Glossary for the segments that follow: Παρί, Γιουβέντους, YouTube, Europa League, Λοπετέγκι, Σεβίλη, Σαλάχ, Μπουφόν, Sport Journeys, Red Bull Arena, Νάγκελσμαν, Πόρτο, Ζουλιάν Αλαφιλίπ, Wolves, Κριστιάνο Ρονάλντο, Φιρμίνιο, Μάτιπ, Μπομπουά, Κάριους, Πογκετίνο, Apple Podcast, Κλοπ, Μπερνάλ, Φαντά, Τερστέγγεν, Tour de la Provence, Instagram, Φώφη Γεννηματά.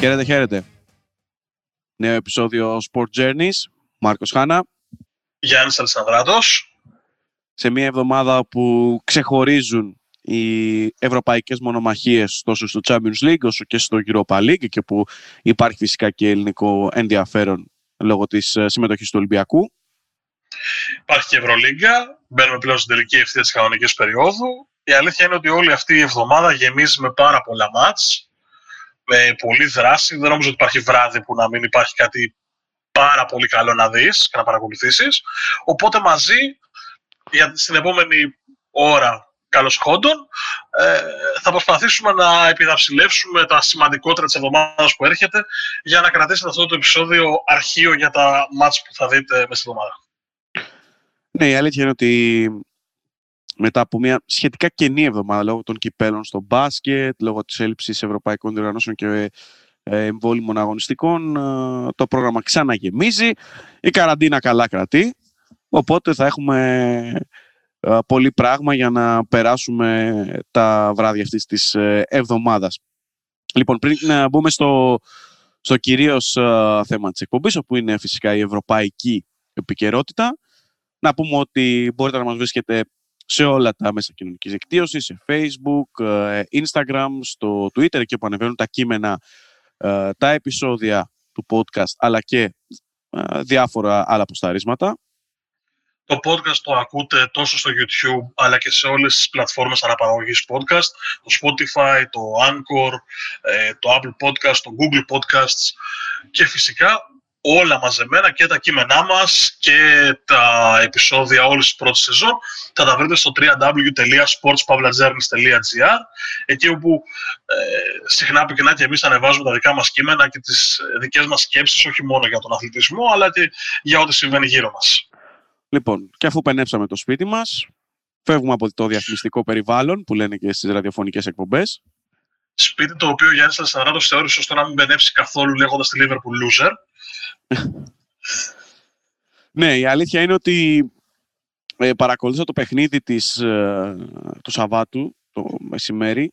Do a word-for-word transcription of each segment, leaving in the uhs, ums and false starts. Χαίρετε, χαίρετε. Νέο επεισόδιο Sport Journeys. Μάρκος Χάνα. Γιάννης Αλσανδράτος. Σε μια εβδομάδα που ξεχωρίζουν οι ευρωπαϊκές μονομαχίες τόσο στο Champions League όσο και στο Europa League και που υπάρχει φυσικά και ελληνικό ενδιαφέρον λόγω της συμμετοχής του Ολυμπιακού. Υπάρχει και Ευρωλίγκα. Μπαίνουμε πλέον στην τελική ευθεία της κανονικής περίοδου. Η αλήθεια είναι ότι όλη αυτή η εβδομάδα γεμίζει με πάρα πολλά μάτς. Με πολλή δράση. Δεν νομίζω ότι υπάρχει βράδυ που να μην υπάρχει κάτι πάρα πολύ καλό να δεις και να παρακολουθήσεις. Οπότε μαζί, για την επόμενη ώρα καλώς χόντων, θα προσπαθήσουμε να επιδαψιλεύσουμε τα σημαντικότερα της εβδομάδας που έρχεται για να κρατήσετε αυτό το επεισόδιο αρχείο για τα μάτς που θα δείτε μέσα στην εβδομάδα. Ναι, η αλήθεια είναι ότι μετά από μια σχετικά κενή εβδομάδα λόγω των κυπέλων στο μπάσκετ, λόγω της έλλειψης ευρωπαϊκών διοργανώσεων και εμβόλυμων αγωνιστικών, το πρόγραμμα ξαναγεμίζει, η καραντίνα καλά κρατεί, οπότε θα έχουμε πολύ πράγμα για να περάσουμε τα βράδια αυτής της εβδομάδας. Λοιπόν, πριν να μπούμε στο, στο κυρίως θέμα της εκπομπής, όπου είναι φυσικά η ευρωπαϊκή επικαιρότητα, να πούμε ότι μπορείτε να μας βρίσκετε σε όλα τα μέσα κοινωνικής δικτύωσης, σε Facebook, Instagram, στο Twitter, εκεί που ανεβαίνουν τα κείμενα, τα επεισόδια του podcast, αλλά και διάφορα άλλα αποσταρίσματα. Το podcast το ακούτε τόσο στο YouTube, αλλά και σε όλες τις πλατφόρμες αναπαραγωγής podcast, το Spotify, το Anchor, το Apple Podcast, το Google Podcasts και φυσικά όλα μαζεμένα και τα κείμενά μας και τα επεισόδια όλης της πρώτης σεζόν θα τα βρείτε στο double-u double-u double-u τελεία sports pavlagernis τελεία gr, εκεί όπου ε, συχνά πυκνά και εμείς ανεβάζουμε τα δικά μας κείμενα και τις δικές μας σκέψεις, όχι μόνο για τον αθλητισμό αλλά και για ό,τι συμβαίνει γύρω μας. Λοιπόν, και αφού πενέψαμε το σπίτι μας, φεύγουμε από το διαφημιστικό περιβάλλον που λένε και στις ραδιοφωνικές εκπομπές. Σπίτι το οποίο ο Γιάννης Αλσανδράτος θεώρησε ώστε να μην πενέψει καθόλου λέγοντας τη Liverpool loser. Ναι, η αλήθεια είναι ότι ε, παρακολούθησα το παιχνίδι της, ε, του Σαββάτου το μεσημέρι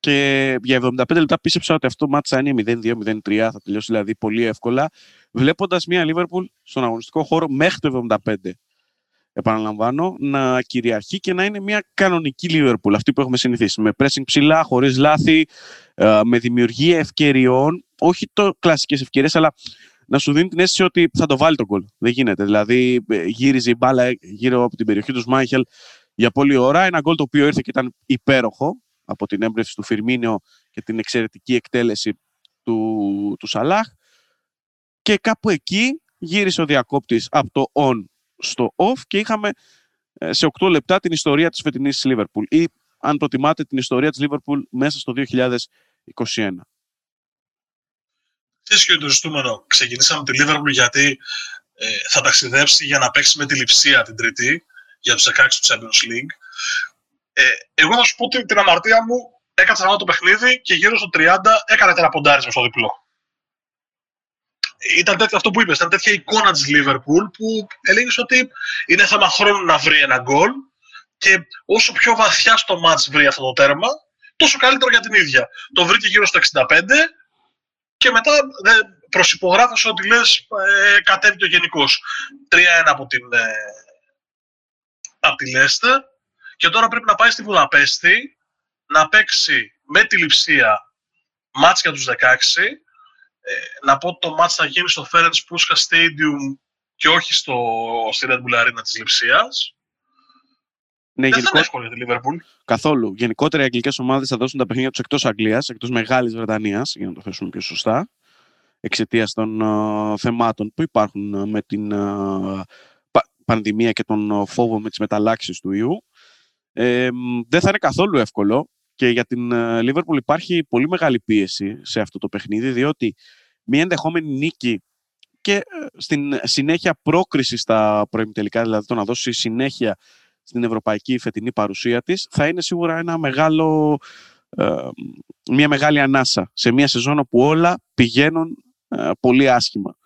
και για εβδομήντα πέντε λεπτά πίστεψα ότι αυτό μάτσα είναι μηδέν δύο μηδέν τρία, θα τελειώσει δηλαδή πολύ εύκολα, βλέποντας μια Liverpool στον αγωνιστικό χώρο μέχρι το εβδομήντα πέντε, επαναλαμβάνω, να κυριαρχεί και να είναι μια κανονική Liverpool, αυτή που έχουμε συνηθίσει, με pressing ψηλά, χωρίς λάθη, ε, με δημιουργία ευκαιριών, όχι το κλασικές ευκαιρίες, αλλά να σου δίνει την αίσθηση ότι θα το βάλει τον γκολ. Δεν γίνεται. Δηλαδή, γύριζε η μπάλα γύρω από την περιοχή του Μάιχελ για πολλή ώρα. Ένα γκολ το οποίο ήρθε και ήταν υπέροχο από την έμπνευση του Φιρμίνιο και την εξαιρετική εκτέλεση του, του Σαλάχ. Και κάπου εκεί γύρισε ο διακόπτης από το on στο off και είχαμε σε οκτώ λεπτά την ιστορία της φετινής Λίβερπουλ. Ή, αν προτιμάτε, την ιστορία της Λίβερπουλ μέσα στο δύο χιλιάδες είκοσι ένα. Θες και το ζητούμενο. Ξεκινήσαμε τη Liverpool γιατί ε, θα ταξιδέψει για να παίξει με τη Λειψία την Τρίτη για τους δεκαέξι του Champions League. Ε, εγώ θα σου πω την, την αμαρτία μου, έκατσα να το παιχνίδι και γύρω στο τριάντα έκανα ένα ποντάρισμα στο διπλό. Ήταν τέτοιο αυτό που είπες, ήταν τέτοια εικόνα της Liverpool που έλεγες ότι είναι θέμα χρόνου να βρει ένα γκολ και όσο πιο βαθιά στο μάτς βρει αυτό το τέρμα, τόσο καλύτερο για την ίδια. Το βρήκε γύρω στο εξήντα πέντε. Και μετά προσυπογράφωσε ότι λες ε, κατέβει το γενικός. τρία ένα από την, ε, από τη Λέστερ. Και τώρα πρέπει να πάει στη Βουδαπέστη να παίξει με τη Λειψία μάτς για τους δεκαέξι. Ε, να πω ότι το μάτς θα γίνει στο Ferenc Puskas Stadium και όχι στο, στη Red Bull Arena της Λειψίας. Ναι, δεν γενικό... θα είναι εύκολο για τη Λίβερπουλ. Καθόλου. Γενικότερα οι αγγλικές ομάδες θα δώσουν τα παιχνίδια τους εκτός Αγγλίας, εκτός Μεγάλης Βρετανίας, για να το θέσουμε πιο σωστά, εξαιτίας των uh, θεμάτων που υπάρχουν uh, με την uh, πα- πανδημία και τον uh, φόβο με τις μεταλλάξεις του ιού. Ε, δεν θα είναι καθόλου εύκολο και για την uh, Λίβερπουλ υπάρχει πολύ μεγάλη πίεση σε αυτό το παιχνίδι, διότι μια ενδεχόμενη νίκη και uh, στην συνέχεια πρόκριση στα προημιτελικά, δηλαδή το να δώσει συνέχεια στην ευρωπαϊκή φετινή παρουσία της, θα είναι σίγουρα ένα μεγάλο, ε, μια μεγάλη ανάσα σε μια σεζόν όπου όλα πηγαίνουν ε, πολύ άσχημα.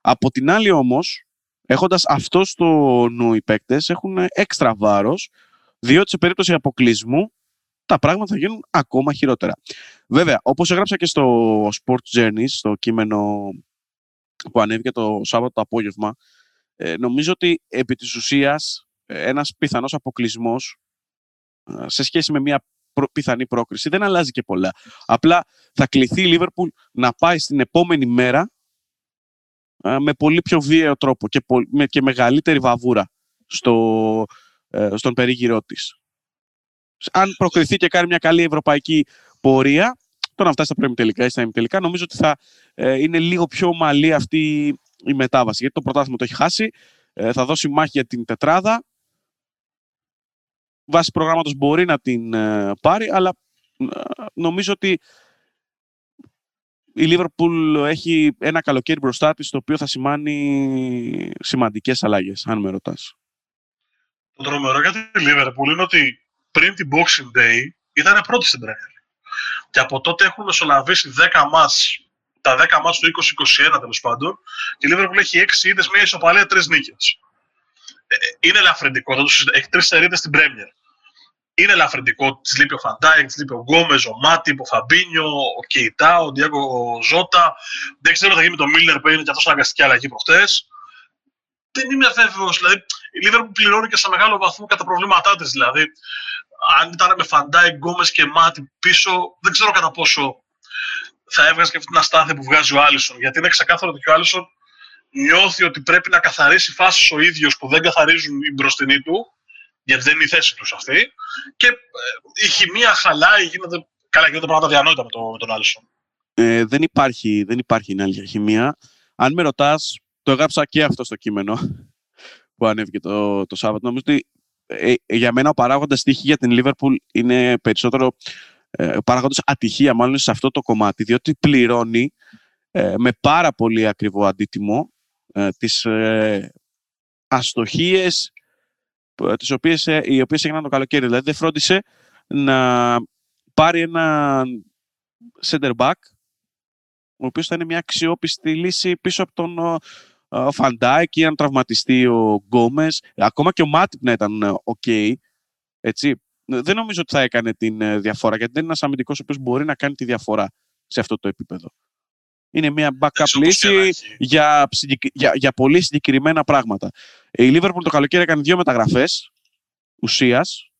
Από την άλλη όμως, έχοντας αυτό στο νου, οι παίκτες έχουν έξτρα βάρος, διότι σε περίπτωση αποκλεισμού τα πράγματα θα γίνουν ακόμα χειρότερα. Βέβαια, όπως έγραψα και στο Sports Journey, στο κείμενο που ανέβηκε το Σάββατο το απόγευμα, νομίζω ότι επί της ουσίας ένας πιθανός αποκλεισμός σε σχέση με μια πιθανή πρόκριση δεν αλλάζει και πολλά. Απλά θα κληθεί η Liverpool να πάει στην επόμενη μέρα με πολύ πιο βίαιο τρόπο και, πολύ, και μεγαλύτερη βαβούρα στο, στον περίγυρό της. Αν προκριθεί και κάνει μια καλή ευρωπαϊκή πορεία, το να φτάσει στα προημιτελικά ή στα ημιτελικά, νομίζω ότι θα ε, είναι λίγο πιο ομαλή αυτή η μετάβαση. Γιατί το πρωτάθλημα το έχει χάσει, ε, θα δώσει μάχη για την τετράδα. Βάσει προγράμματος μπορεί να την ε, πάρει, αλλά ε, νομίζω ότι η Liverpool έχει ένα καλοκαίρι μπροστά της, το οποίο θα σημάνει σημαντικές αλλαγές, αν με ρωτάς. Το τρομερό για τη Liverpool είναι ότι πριν την Boxing Day ήταν πρώτη στην Premier League. Και από τότε έχουν μεσολαβήσει δέκα μάτς, τα δέκα μάτς του είκοσι είκοσι ένα τέλος πάντων, και η Liverpool έχει έξι ήττες, μία ισοπαλία, τρεις νίκες. Είναι ελαφρυντικό, θα τους έχει τρεις σερίδες στην Premier. Είναι ελαφρυντικό, της λείπει ο Φαντά, της λείπει ο Γκόμεζ, ο Μάτιπ, ο Φαμπίνιο, ο Κεϊτά, ο Ντίεκο Ζώτα. Δεν ξέρω τι θα γίνει με τον Μίλνερ που έγινε και αυτός αναγκαστική αλλαγή προχτές. Δεν είμαι βέβαιος, δηλαδή η Liverpool πληρώνει και σε μεγάλο βαθμό κατά προβλήματά της. Δηλαδή, αν ήταν με Φαντάι, Γκόμες και Μάτι πίσω, δεν ξέρω κατά πόσο θα έβγαζε και αυτή την αστάθεια που βγάζει ο Άλισον. Γιατί είναι ξεκάθαρο ότι ο Άλισον νιώθει ότι πρέπει να καθαρίσει φάσεις ο ίδιος που δεν καθαρίζουν οι μπροστινοί του, γιατί δεν είναι η θέση του αυτή. Και η χημεία χαλάει, γίνεται καλά, γίνονται πράγματα διανόητα με, το, με τον Άλισον. Ε, δεν υπάρχει, δεν υπάρχει άλλη χημεία. Αν με ρωτάς, το έγραψα και αυτό στο κείμενο που ανέβηκε το, το Σάββατο. Νομίζω ότι ε, για μένα ο παράγοντας τύχη για την Liverpool είναι περισσότερο ε, ο παράγοντας ατυχία, μάλλον σε αυτό το κομμάτι, διότι πληρώνει ε, με πάρα πολύ ακριβό αντίτιμο ε, τις ε, αστοχίες ε, τις οποίες, ε, οι οποίες έγιναν το καλοκαίρι. Δηλαδή δεν φρόντισε να πάρει ένα center back, ο οποίος θα είναι μια αξιόπιστη λύση πίσω από τον ο Φαντάικ, ή αν τραυματιστεί ο Γκόμες, ακόμα και ο Μάτιπ να ήταν ok, έτσι. Δεν νομίζω ότι θα έκανε την διαφορά, γιατί δεν είναι ένας αμυντικός ο οποίος μπορεί να κάνει τη διαφορά σε αυτό το επίπεδο. Είναι μια backup λύση για, για, για πολύ συγκεκριμένα πράγματα. Η Liverpool το καλοκαίρι έκανε δύο μεταγραφές ουσίας.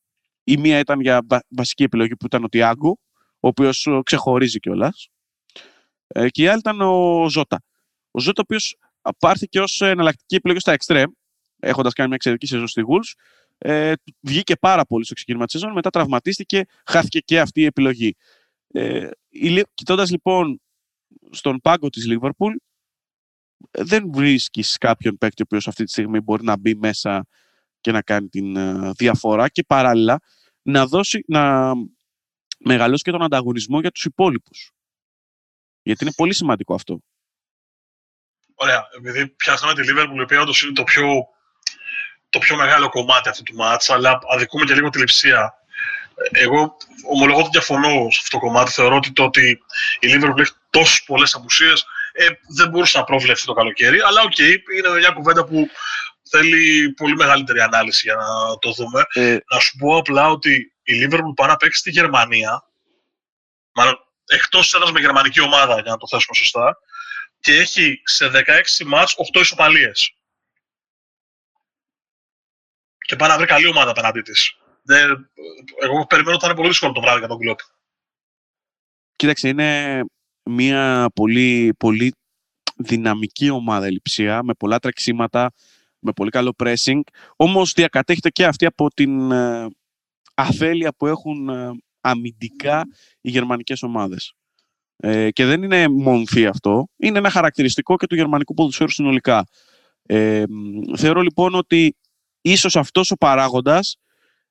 Η μία ήταν για βασική επιλογή που ήταν ο Τιάγκο, ο οποίος ξεχωρίζει κιόλας, και η άλλη ήταν ο Ζώτα. Ο Ζώτα, ο οποίος πάρθηκε ως εναλλακτική επιλογή στα εξτρέμ, έχοντας κάνει μια εξαιρετική σεζόν στη Wolves. Ε, βγήκε πάρα πολύ στο ξεκίνημα της σεζόν, μετά τραυματίστηκε, χάθηκε και αυτή η επιλογή. Ε, κοιτώντας λοιπόν στον πάγκο της Liverpool, δεν βρίσκεις κάποιον παίκτη ο οποίος αυτή τη στιγμή μπορεί να μπει μέσα και να κάνει την διαφορά και παράλληλα να, δώσει, να μεγαλώσει και τον ανταγωνισμό για τους υπόλοιπους. Γιατί είναι πολύ σημαντικό αυτό. Ωραία, επειδή πιάσαμε τη Liverpool, η οποία όντως είναι το πιο, το πιο μεγάλο κομμάτι αυτού του μάτσα, αλλά αδικούμε και λίγο τη Λειψία. Εγώ ομολογώ ότι διαφωνώ σε αυτό το κομμάτι. Θεωρώ ότι το ότι η Liverpool έχει τόσες πολλές απουσίες ε, δεν μπορούσε να προβλεφθεί το καλοκαίρι. Αλλά οκ, okay, είναι μια κουβέντα που θέλει πολύ μεγαλύτερη ανάλυση για να το δούμε. Ε. Να σου πω απλά ότι η Liverpool πάει να παίξει στη Γερμανία, μάλλον εκτός έδρας με γερμανική ομάδα, για να το θέσουμε σωστά. Και έχει σε δεκαέξι μάτς οκτώ ισοπαλίες. Και πάει να βρει καλή ομάδα απέναντί της. Δεν... Εγώ περιμένω ότι θα είναι πολύ δύσκολο το βράδυ για τον Κλοπ. Κοίταξε, είναι μια πολύ, πολύ δυναμική ομάδα η Λειψία, με πολλά τρεξίματα, με πολύ καλό pressing. Όμως διακατέχεται και αυτή από την αφέλεια που έχουν αμυντικά οι γερμανικές ομάδες. Ε, και δεν είναι μομφή αυτό, είναι ένα χαρακτηριστικό και του γερμανικού ποδοσφαίρου συνολικά. Ε, θεωρώ λοιπόν ότι ίσως αυτός ο παράγοντας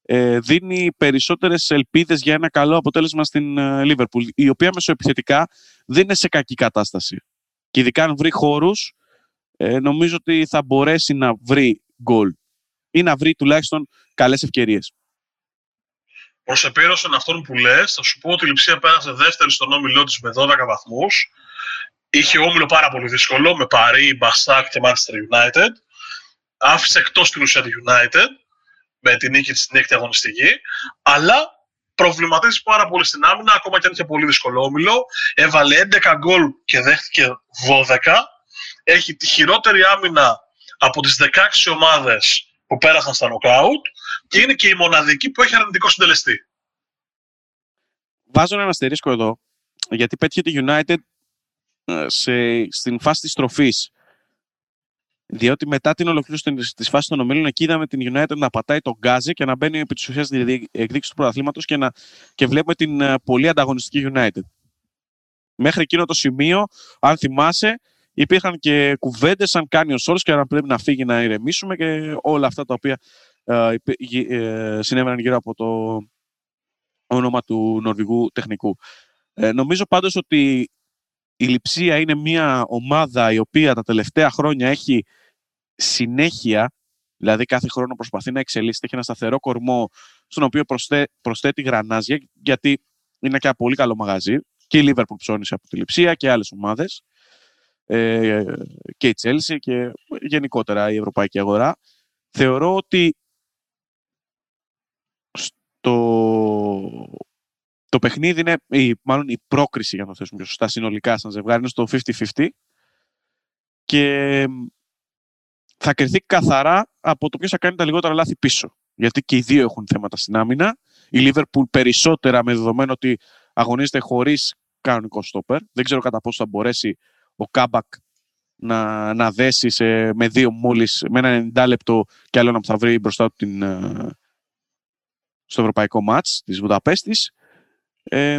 ε, δίνει περισσότερες ελπίδες για ένα καλό αποτέλεσμα στην Liverpool, η οποία μεσοεπιθετικά δεν είναι σε κακή κατάσταση. Και ειδικά αν βρει χώρους, ε, νομίζω ότι θα μπορέσει να βρει γκολ ή να βρει τουλάχιστον καλές ευκαιρίες. Προς επίρρωση αυτών που λες, θα σου πω ότι η Λειψία πέρασε δεύτερη στον όμιλό της με δώδεκα βαθμούς. Είχε όμιλο πάρα πολύ δύσκολο με Παρί, Μπασάκ και Manchester United. Άφησε εκτός την ουσία τη United με την νίκη της στην έκτη αγωνιστική. Αλλά προβληματίζει πάρα πολύ στην άμυνα, ακόμα και αν είχε πολύ δύσκολο όμιλο. Έβαλε έντεκα γκολ και δέχτηκε δώδεκα. Έχει τη χειρότερη άμυνα από τις δεκαέξι ομάδες που πέρασαν στα νοκάουτ και είναι και η μοναδική που έχει αρνητικό συντελεστή. Βάζω ένα αστερίσκο εδώ, γιατί πέτυχε τη United σε, στην φάση της τροφής. Διότι μετά την ολοκλήρωση της φάσης των ομίλων, εκεί είδαμε την United να πατάει τον γκάζι και να μπαίνει επί της ουσίας στη εκδίκηση του πρωταθλήματος και, να, και βλέπουμε την πολύ ανταγωνιστική United. Μέχρι εκείνο το σημείο, αν θυμάσαι, υπήρχαν και κουβέντες αν κάνει ο Σόλς και αν πρέπει να φύγει να ηρεμήσουμε και όλα αυτά τα οποία ε, ε, συνέβαιναν γύρω από το όνομα του νορβηγού τεχνικού. Ε, νομίζω πάντως ότι η Λειψία είναι μια ομάδα η οποία τα τελευταία χρόνια έχει συνέχεια, δηλαδή κάθε χρόνο προσπαθεί να εξελίσσεται, έχει ένα σταθερό κορμό στον οποίο προσθέ, προσθέτει γρανάζια, γιατί είναι και ένα πολύ καλό μαγαζί. Και η Liverpool ψώνησε από τη Λειψία και άλλες ομάδες, ε, και η Τσέλσι και γενικότερα η ευρωπαϊκή αγορά. Θεωρώ ότι στο... Το παιχνίδι είναι, ή μάλλον η πρόκριση, για να το θέσουμε πιο σωστά, συνολικά σαν ζευγάρι, είναι στο πενήντα πενήντα και θα κριθεί καθαρά από το ποιος θα κάνει τα λιγότερα λάθη πίσω. Γιατί και οι δύο έχουν θέματα στην άμυνα. Η Liverpool περισσότερα, με δεδομένο ότι αγωνίζεται χωρίς κανονικό στόπερ. Δεν ξέρω κατά πόσο θα μπορέσει ο Κάμπακ να, να δέσει σε, με δύο μόλις, με ένα ενενήντα λεπτό και άλλο ένα που θα βρει μπροστά του την, στο ευρωπαϊκό μάτς της Βουδαπέστης. Ε,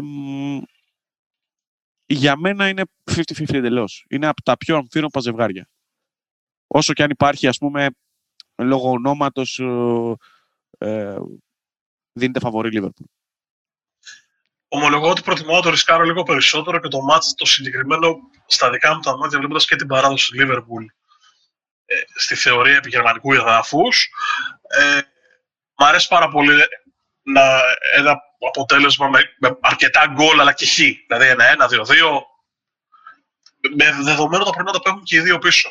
για μένα είναι πενήντα πενήντα εντελώς. Είναι από τα πιο αμφίροπα ζευγάρια. Όσο και αν υπάρχει, ας πούμε, λόγω ονόματος ε, δίνεται φαβορί Liverpool. Ομολογώ ότι προτιμώ να το ρισκάρω λίγο περισσότερο και το μάτς το συγκεκριμένο στα δικά μου τα μάτια, βλέποντας και την παράδοση Liverpool ε, στη θεωρία επιγερμανικού εδάφους. Ε, μ' αρέσει πάρα πολύ να, ένα αποτέλεσμα με, με αρκετά γκολ αλλά και χ. Δηλαδή ένα-ένα, δύο-δύο. Με δεδομένο τα προϊόντα που έχουν και οι δύο πίσω.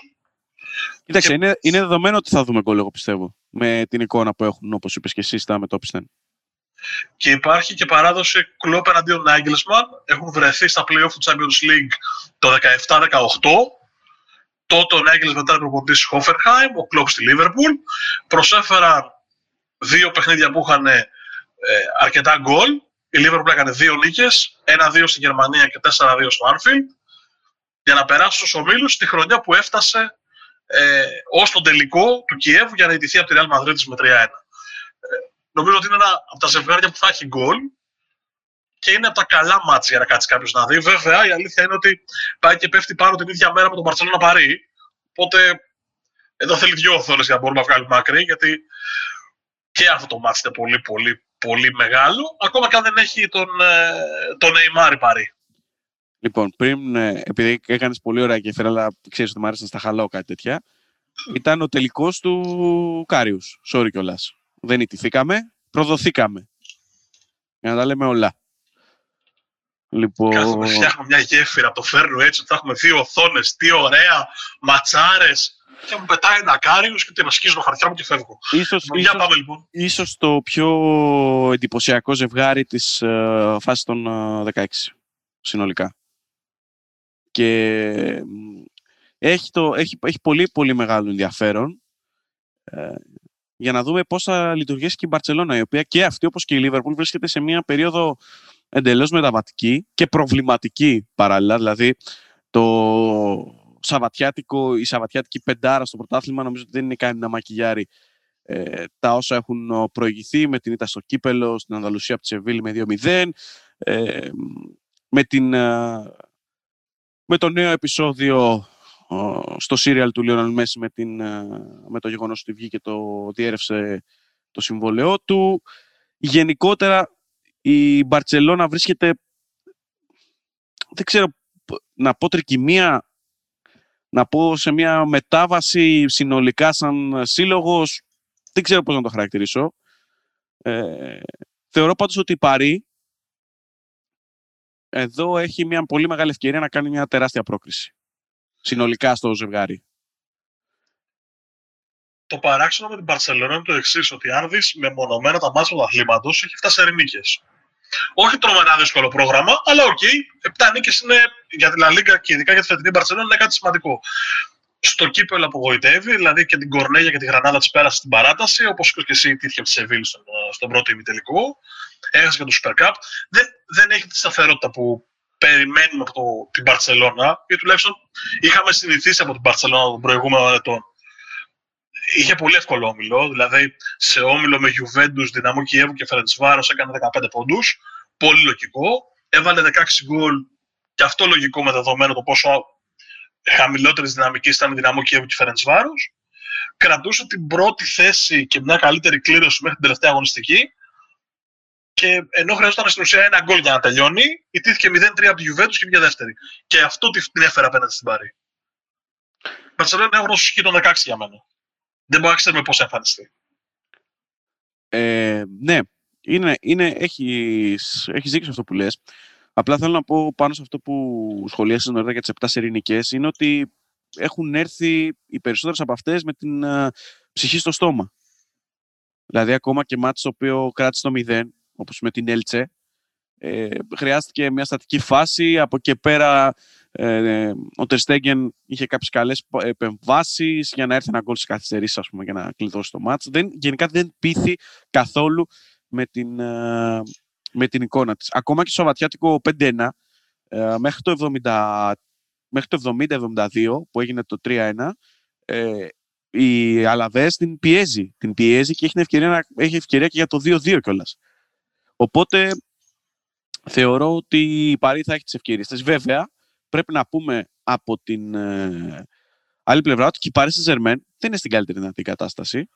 Κοίταξε, και... είναι, είναι δεδομένο ότι θα δούμε γκολ, εγώ πιστεύω. Με την εικόνα που έχουν, όπως είπες και εσύ, στα μετώπιστεν. Και υπάρχει και παράδοση Κλοπ εναντίον Νάγκελσμαν. Έχουν βρεθεί στα play-off του Champions League το δεκαεπτά δεκαοκτώ. Τότε ο Νάγκελσμαν ήταν προπονητής στη Hoffenheim, ο Κλοπ στη Liverpool. Προσέφεραν δύο παιχνίδια που είχαν Ε, αρκετά γκολ. Η Liverpool έκανε δύο νίκες, ένα-δύο στη Γερμανία και τέσσερα-δύο στο Anfield, για να περάσει στους ομίλους τη χρονιά που έφτασε ε, ως τον τελικό του Κιέβου για να ιτηθεί από τη Real Madrid με τρία ένα. Ε, νομίζω ότι είναι ένα από τα ζευγάρια που θα έχει γκολ και είναι από τα καλά μάτς για να κάτσει κάποιος να δει. Βέβαια, η αλήθεια είναι ότι πάει και πέφτει πάνω την ίδια μέρα με τον Μπαρτσελόνα Παρί, οπότε εδώ θέλει δυο οθόνες για να μπορούμε να βγάλουμε άκρη, γιατί και αυτό το μάτς είναι πολύ πολύ πολύ μεγάλο, ακόμα και αν δεν έχει τον, τον Νεϊμάρ η Παρί. Λοιπόν, πριν, επειδή έκανες πολύ ωραία και έφερα, αλλά ξέρεις ότι μου άρεσαν στα χαλάω κάτι τέτοια, ήταν ο τελικός του Κάριους. Sorry κιόλας. Δεν ιτηθήκαμε, προδοθήκαμε. Για να τα λέμε όλα. Λοιπόν... Κάθομαι, φτιάχνω μια γέφυρα, το φέρνω έτσι, θα έχουμε δύο οθόνες, τι ωραία, ματσάρες. Και μου πετάει ένα Κάριους και την ασκίζω χαρτιά μου και φεύγω. Ίσως, λοιπόν, ίσως, πάμε, λοιπόν. Ίσως το πιο εντυπωσιακό ζευγάρι της ε, φάσης των ε, δεκαέξι συνολικά. Και ε, έχει, το, έχει, έχει πολύ πολύ μεγάλο ενδιαφέρον ε, για να δούμε πώς θα λειτουργήσει και η Μπαρτσελόνα, η οποία και αυτή, όπως και η Liverpool, βρίσκεται σε μια περίοδο εντελώς μεταβατική και προβληματική παράλληλα. Δηλαδή το... Σαββατιάτικο, η Σαββατιάτικη πεντάρα στο πρωτάθλημα νομίζω ότι δεν είναι καν να μακιγιάρει ε, τα όσα έχουν προηγηθεί με την ήττα στο κύπελο, στην Ανδαλουσία από τη Σεβίλη με δύο μηδέν, ε, με, την, ε, με το νέο επεισόδιο ε, στο σύριαλ του Λιονέλ Μέση με, την, ε, με το γεγονός ότι βγήκε το διέρευσε το συμβόλαιό του. Γενικότερα η Μπαρτσελόνα βρίσκεται, δεν ξέρω να πω τρικυμία, να πω σε μια μετάβαση συνολικά σαν σύλλογος, δεν ξέρω πώς να το χαρακτηρίσω. Ε, θεωρώ πάντως ότι η Παρί εδώ έχει μια πολύ μεγάλη ευκαιρία να κάνει μια τεράστια πρόκριση συνολικά στο ζευγάρι. Το παράξενο με την Μπαρτσελόνα είναι το εξής, ότι αν δεις μεμονωμένα τα μάτς του αθλήματος έχει φτάσει σε νίκες. Όχι τρομερά δύσκολο πρόγραμμα, αλλά οκ, okay, επτά νίκες είναι για τη Λα Λίγκα και ειδικά για τη φετινή Μπαρτσελόνα είναι κάτι σημαντικό. Στο κύπελλο απογοητεύει, δηλαδή και την Κορνέλια και τη Γρανάδα της πέρασε στην παράταση, όπως και εσύ τύχε από τη Σεβίλη στον, στον πρώτο ημιτελικό. Έχασε και το Super Cup. Δεν, δεν έχει τη σταθερότητα που περιμένουμε από το, την Μπαρτσελόνα, ή τουλάχιστον είχαμε συνηθίσει από την Μπαρτσελόνα των προηγούμενων ετών. Είχε πολύ εύκολο όμιλο, δηλαδή σε όμιλο με Γιουβέντους, Δυναμό Κιέβου και Φερεντσβάρος έκανε δεκαπέντε πόντους. Πολύ λογικό. Έβαλε δεκαέξι γκολ, και αυτό λογικό με δεδομένο το πόσο χαμηλότερης δυναμικής ήταν η Δυναμό Κιέβου και Φερεντσβάρος. Κρατούσε την πρώτη θέση και μια καλύτερη κλήρωση μέχρι την τελευταία αγωνιστική. Και ενώ χρειαζόταν στην ουσία ένα γκολ για να τελειώνει, ιτήθηκε μηδέν τρία από τη Γιουβέντους και μια δεύτερη. Και αυτό την έφερε απέναντι στην Παρί. Η Μπαρτσελόνα είναι στο των δεκαέξι για μένα. Δεν μπορώ να ξέρουμε πώς εμφανιστεί. Ε, ναι, είναι, είναι, έχεις, έχεις δείξει αυτό που λες. Απλά θέλω να πω πάνω σε αυτό που σχολίασες νωρίτερα για τις επτά σερί νικές, είναι ότι έχουν έρθει οι περισσότερες από αυτές με την α, ψυχή στο στόμα. Δηλαδή ακόμα και μάτς το οποίο κράτησε το μηδέν, όπως με την Έλτσε, ε, χρειάστηκε μια στατική φάση, από εκεί πέρα... Ε, ο Τερστέγγεν είχε κάποιες καλές επεμβάσεις για να έρθει ένα γκολ στις καθυστερήσεις, ας πούμε, για να κλειδώσει το μάτς. Δεν, γενικά δεν πείθει καθόλου με την, με την εικόνα της. Ακόμα και στο σαββατιάτικο πέντε ένα μέχρι το, το εβδομήντα εβδομήντα δύο που έγινε το τρία ένα, ε, η Αλαβές την πιέζει, την πιέζει και έχει ευκαιρία, να, έχει ευκαιρία και για το δύο δύο κιόλας. Οπότε θεωρώ ότι η Παρί θα έχει τις ευκαιρίες της. Βέβαια πρέπει να πούμε από την ε, άλλη πλευρά ότι η Παρί Σεν-Ζερμέν δεν είναι στην καλύτερη δυνατή κατάσταση.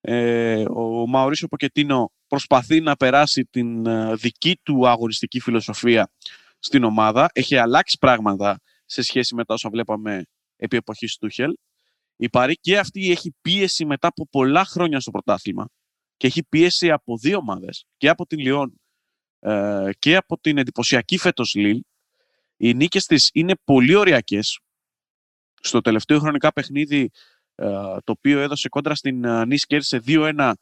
Ε, ο Μαουρίσιο Ποκετίνο προσπαθεί να περάσει την ε, δική του αγωνιστική φιλοσοφία στην ομάδα. Έχει αλλάξει πράγματα σε σχέση με τα όσα βλέπαμε επί εποχής του Τούχελ. Η Παρί και αυτή έχει πίεση μετά από πολλά χρόνια στο πρωτάθλημα και έχει πίεση από δύο ομάδες, και από την Λιόν ε, και από την εντυπωσιακή φέτος Λιλ. Οι νίκες της είναι πολύ ωριακές. Στο τελευταίο χρονικά παιχνίδι, το οποίο έδωσε κόντρα στην Νις, κέρδισε δύο ένα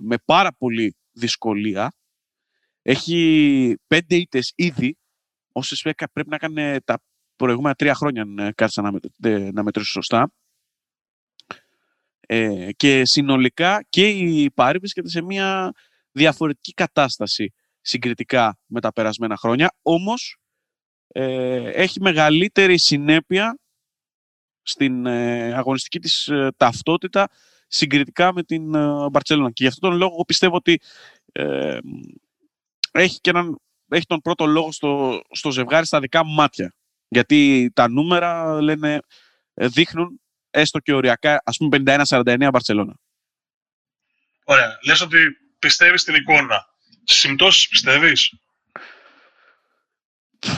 με πάρα πολύ δυσκολία. Έχει πέντε ήττες ήδη, όσες πρέπει να κάνει τα προηγούμενα τρία χρόνια, αν κάθισαν να μετρήσω σωστά. Και συνολικά και η Παρί βρίσκεται σε μια διαφορετική κατάσταση συγκριτικά με τα περασμένα χρόνια, όμως Ε, έχει μεγαλύτερη συνέπεια στην ε, αγωνιστική της ε, ταυτότητα συγκριτικά με την ε, Μπαρτσελόνα. Και γι' αυτόν τον λόγο πιστεύω ότι ε, έχει, και έναν, έχει τον πρώτο λόγο στο, στο ζευγάρι στα δικά μάτια. Γιατί τα νούμερα λένε, δείχνουν έστω και οριακά, ας πούμε πενήντα ένα σαράντα εννέα Μπαρτσελόνα. Ωραία. Λες ότι πιστεύεις την εικόνα. Συμπτώσεις πιστεύεις?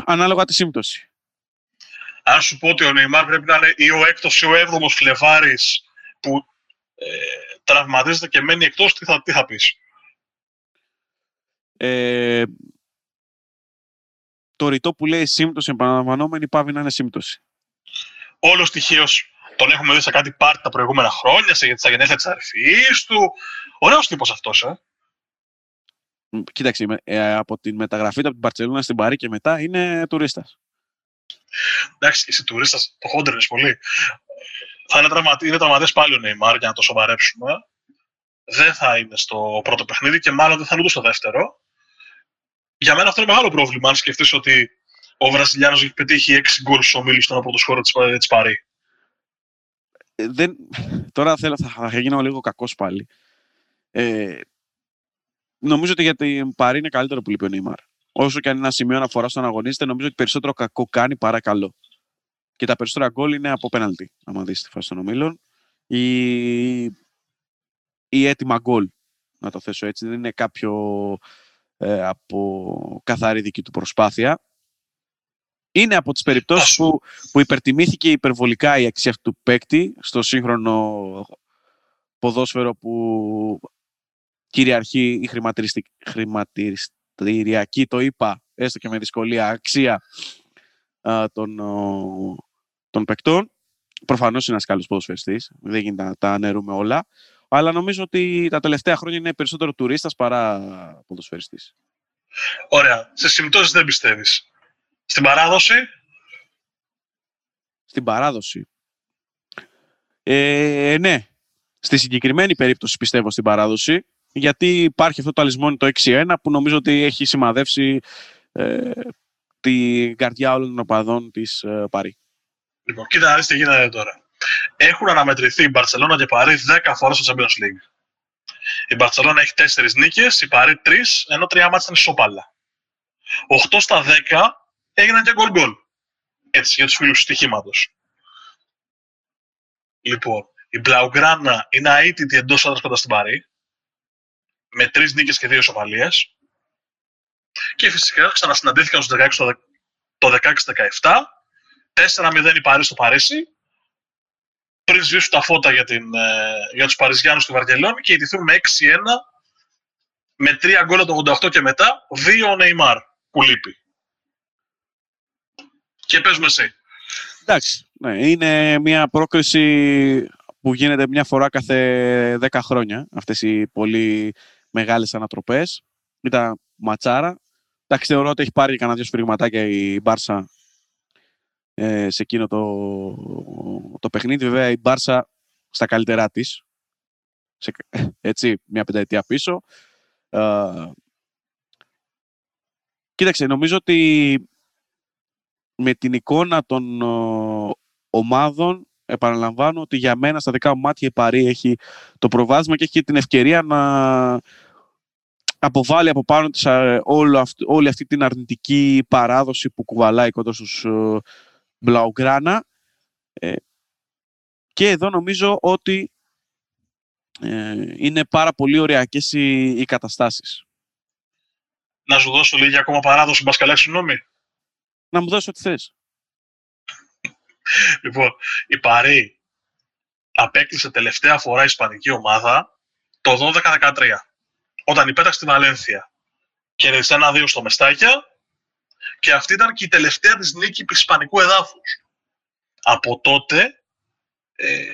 Ανάλογα τη σύμπτωση. Αν σου πω ότι ο Νεϊμάρ πρέπει να είναι ή ο έκτος ή ο έβδομος Φλεβάρης που ε, τραυματίζεται και μένει εκτός, τι θα, τι θα πεις? Ε, το ρητό που λέει σύμπτωση επαναλαμβανόμενη πάβει να είναι σύμπτωση. Όλος τυχαίως τον έχουμε δει σε κάτι πάρτι τα προηγούμενα χρόνια, σε τα γενέθλια της αρφής του. Ωραίος τύπος αυτός, ε. Κοίταξε, από τη μεταγραφή του από την Μπαρτσελόνα στην Παρί και μετά είναι τουρίστας. Εντάξει, είσαι τουρίστας, το χόντρευες πολύ. Θα είναι, τραυμα... είναι τραυματές πάλι ο Νεϊμάρ, για να το σοβαρέψουμε. Δεν θα είναι στο πρώτο παιχνίδι και μάλλον δεν θα είναι ούτε στο δεύτερο. Για μένα αυτό είναι μεγάλο πρόβλημα, αν σκεφτείς ότι ο Βραζιλιάνος έχει πετύχει έξι γκολ στους ομίλους στον πρώτο χώρο της Παρί. Ε, δεν... Τώρα θέλω, θα γίνω λίγο κακός πάλι. Ε... Νομίζω ότι για την Παρί είναι καλύτερο που λείπει ο Νεϊμάρ. Όσο και αν είναι ένα σημείο αναφορά στον αγωνίζεται, νομίζω ότι περισσότερο κακό κάνει παρά καλό. Και τα περισσότερα γκολ είναι από πέναλτι, άμα δεις τη φάση των ομίλων. Ή, ή έτοιμα γκολ, να το θέσω έτσι. Δεν είναι κάποιο ε, από καθαρή δική του προσπάθεια. Είναι από τις περιπτώσεις που, που υπερτιμήθηκε υπερβολικά η αξία αυτού του παίκτη στο σύγχρονο ποδόσφαιρο που... κυριαρχεί η χρηματιστηριακή, το είπα, έστω και με δυσκολία, αξία α, των, ο, των παικτών. Προφανώς είναι ένας καλός ποδοσφαιριστής, δεν γίνεται να τα αναιρούμε όλα. Αλλά νομίζω ότι τα τελευταία χρόνια είναι περισσότερο τουρίστας παρά ποδοσφαιριστής. Ωραία. Σε συμπτώσεις δεν πιστεύεις. Στην παράδοση. Στην παράδοση. Ε, ναι. Στη συγκεκριμένη περίπτωση πιστεύω στην παράδοση. Γιατί υπάρχει αυτό το ταλισμόνι το έξι ένα που νομίζω ότι έχει σημαδεύσει ε, την καρδιά όλων των οπαδών της ε, Παρί. Λοιπόν, κοίτα να δεις τι γίνεται τώρα. Έχουν αναμετρηθεί η Μπαρτσελόνα και η Παρί δέκα φορές στο Champions League. Η Μπαρτσελόνα έχει τέσσερις νίκες, η Παρί τρεις, ενώ τρία μάτς ήταν ισόπαλα. οκτώ στα δέκα έγιναν και γκολ-γκολ. Έτσι, για τους φίλους του στοιχήματος. Λοιπόν, η Μπλαουγκράνα είναι αίτητη εντός έδρας κοντά στην Παρί, με τρεις νίκες και δύο ισοπαλίες. Και φυσικά ξανασυναντήθηκαν στους δεκαέξι, το δεκαέξι δεκαεπτά, τέσσερα μηδέν η Παρί στο Παρίσι, πριν σβήσουν τα φώτα για, την, για τους Παριζιάνους στη Βαρκελόνη και ιτηθούν με έξι ένα, με τρία γκόλα το ογδόντα οκτώ και μετά, δύο ο Νεϊμάρ που λείπει. Και παίζουμε εσύ. Εντάξει, ναι, είναι μια πρόκριση που γίνεται μια φορά κάθε δέκα χρόνια, αυτές οι πολύ μεγάλες ανατροπές. Ήταν ματσάρα. Εντάξει, θεωρώ ότι έχει πάρει κανένα δύο σφυριγματάκια η Μπάρσα ε, σε εκείνο το, το παιχνίδι. Βέβαια η Μπάρσα στα καλύτερά της, σε, έτσι, μια πενταετία πίσω. Ε, κοίταξε, νομίζω ότι με την εικόνα των ο, ομάδων, επαναλαμβάνω ότι για μένα στα δικά μου μάτια η Παρί έχει το προβάδισμα και έχει την ευκαιρία να αποβάλει από πάνω της όλη αυτή, όλη αυτή την αρνητική παράδοση που κουβαλάει κοντά στους ε, Μπλαουγκράνα. Ε, και εδώ νομίζω ότι ε, είναι πάρα πολύ ωριακές οι, οι καταστάσεις. Να σου δώσω λίγη ακόμα παράδοση, μπας καλά, συγγνώμη. Να μου δώσεις ό,τι θες. Λοιπόν, η Παρί απέκλεισε τελευταία φορά η ισπανική ομάδα το δώδεκα δεκατρία, όταν υπέταξε τη Βαλένθια. Κέρδισε ένα δύο στο Μεστάκια και αυτή ήταν και η τελευταία της νίκη ισπανικού εδάφους. Από τότε ε,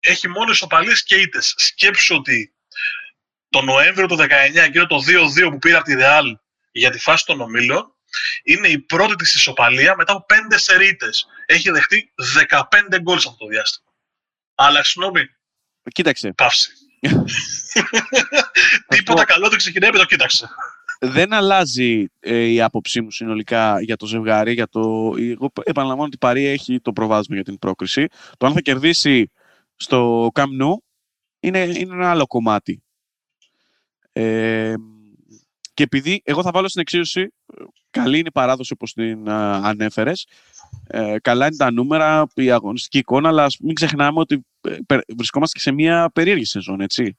έχει μόνο ισοπαλίες και ήττες. Σκέψου ότι το Νοέμβριο του δεκαεννιά, εκείνο το δύο δύο που πήρε από τη Ρεάλ για τη φάση των ομίλων, είναι η πρώτη της ισοπαλία μετά από πέντε σερίτες. Έχει δεχτεί δεκαπέντε γκολ σε αυτό το διάστημα. Αλλά συγγνώμη. Κοίταξε. Παύση. Τίποτα καλό δεν ξεκινάει με το κοίταξε. Δεν αλλάζει ε, η άποψή μου συνολικά για το ζευγάρι. Για το... Εγώ επαναλαμβάνω ότι η Παρί έχει το προβάδισμα για την πρόκριση. Το αν θα κερδίσει στο Camp Nou είναι, είναι ένα άλλο κομμάτι. Ε, και επειδή εγώ θα βάλω στην εξίσωση. Καλή είναι η παράδοση όπως την ανέφερες. Ε, καλά είναι τα νούμερα, η αγωνιστική εικόνα, αλλά μην ξεχνάμε ότι βρισκόμαστε και σε μια περίεργη σεζόν, έτσι.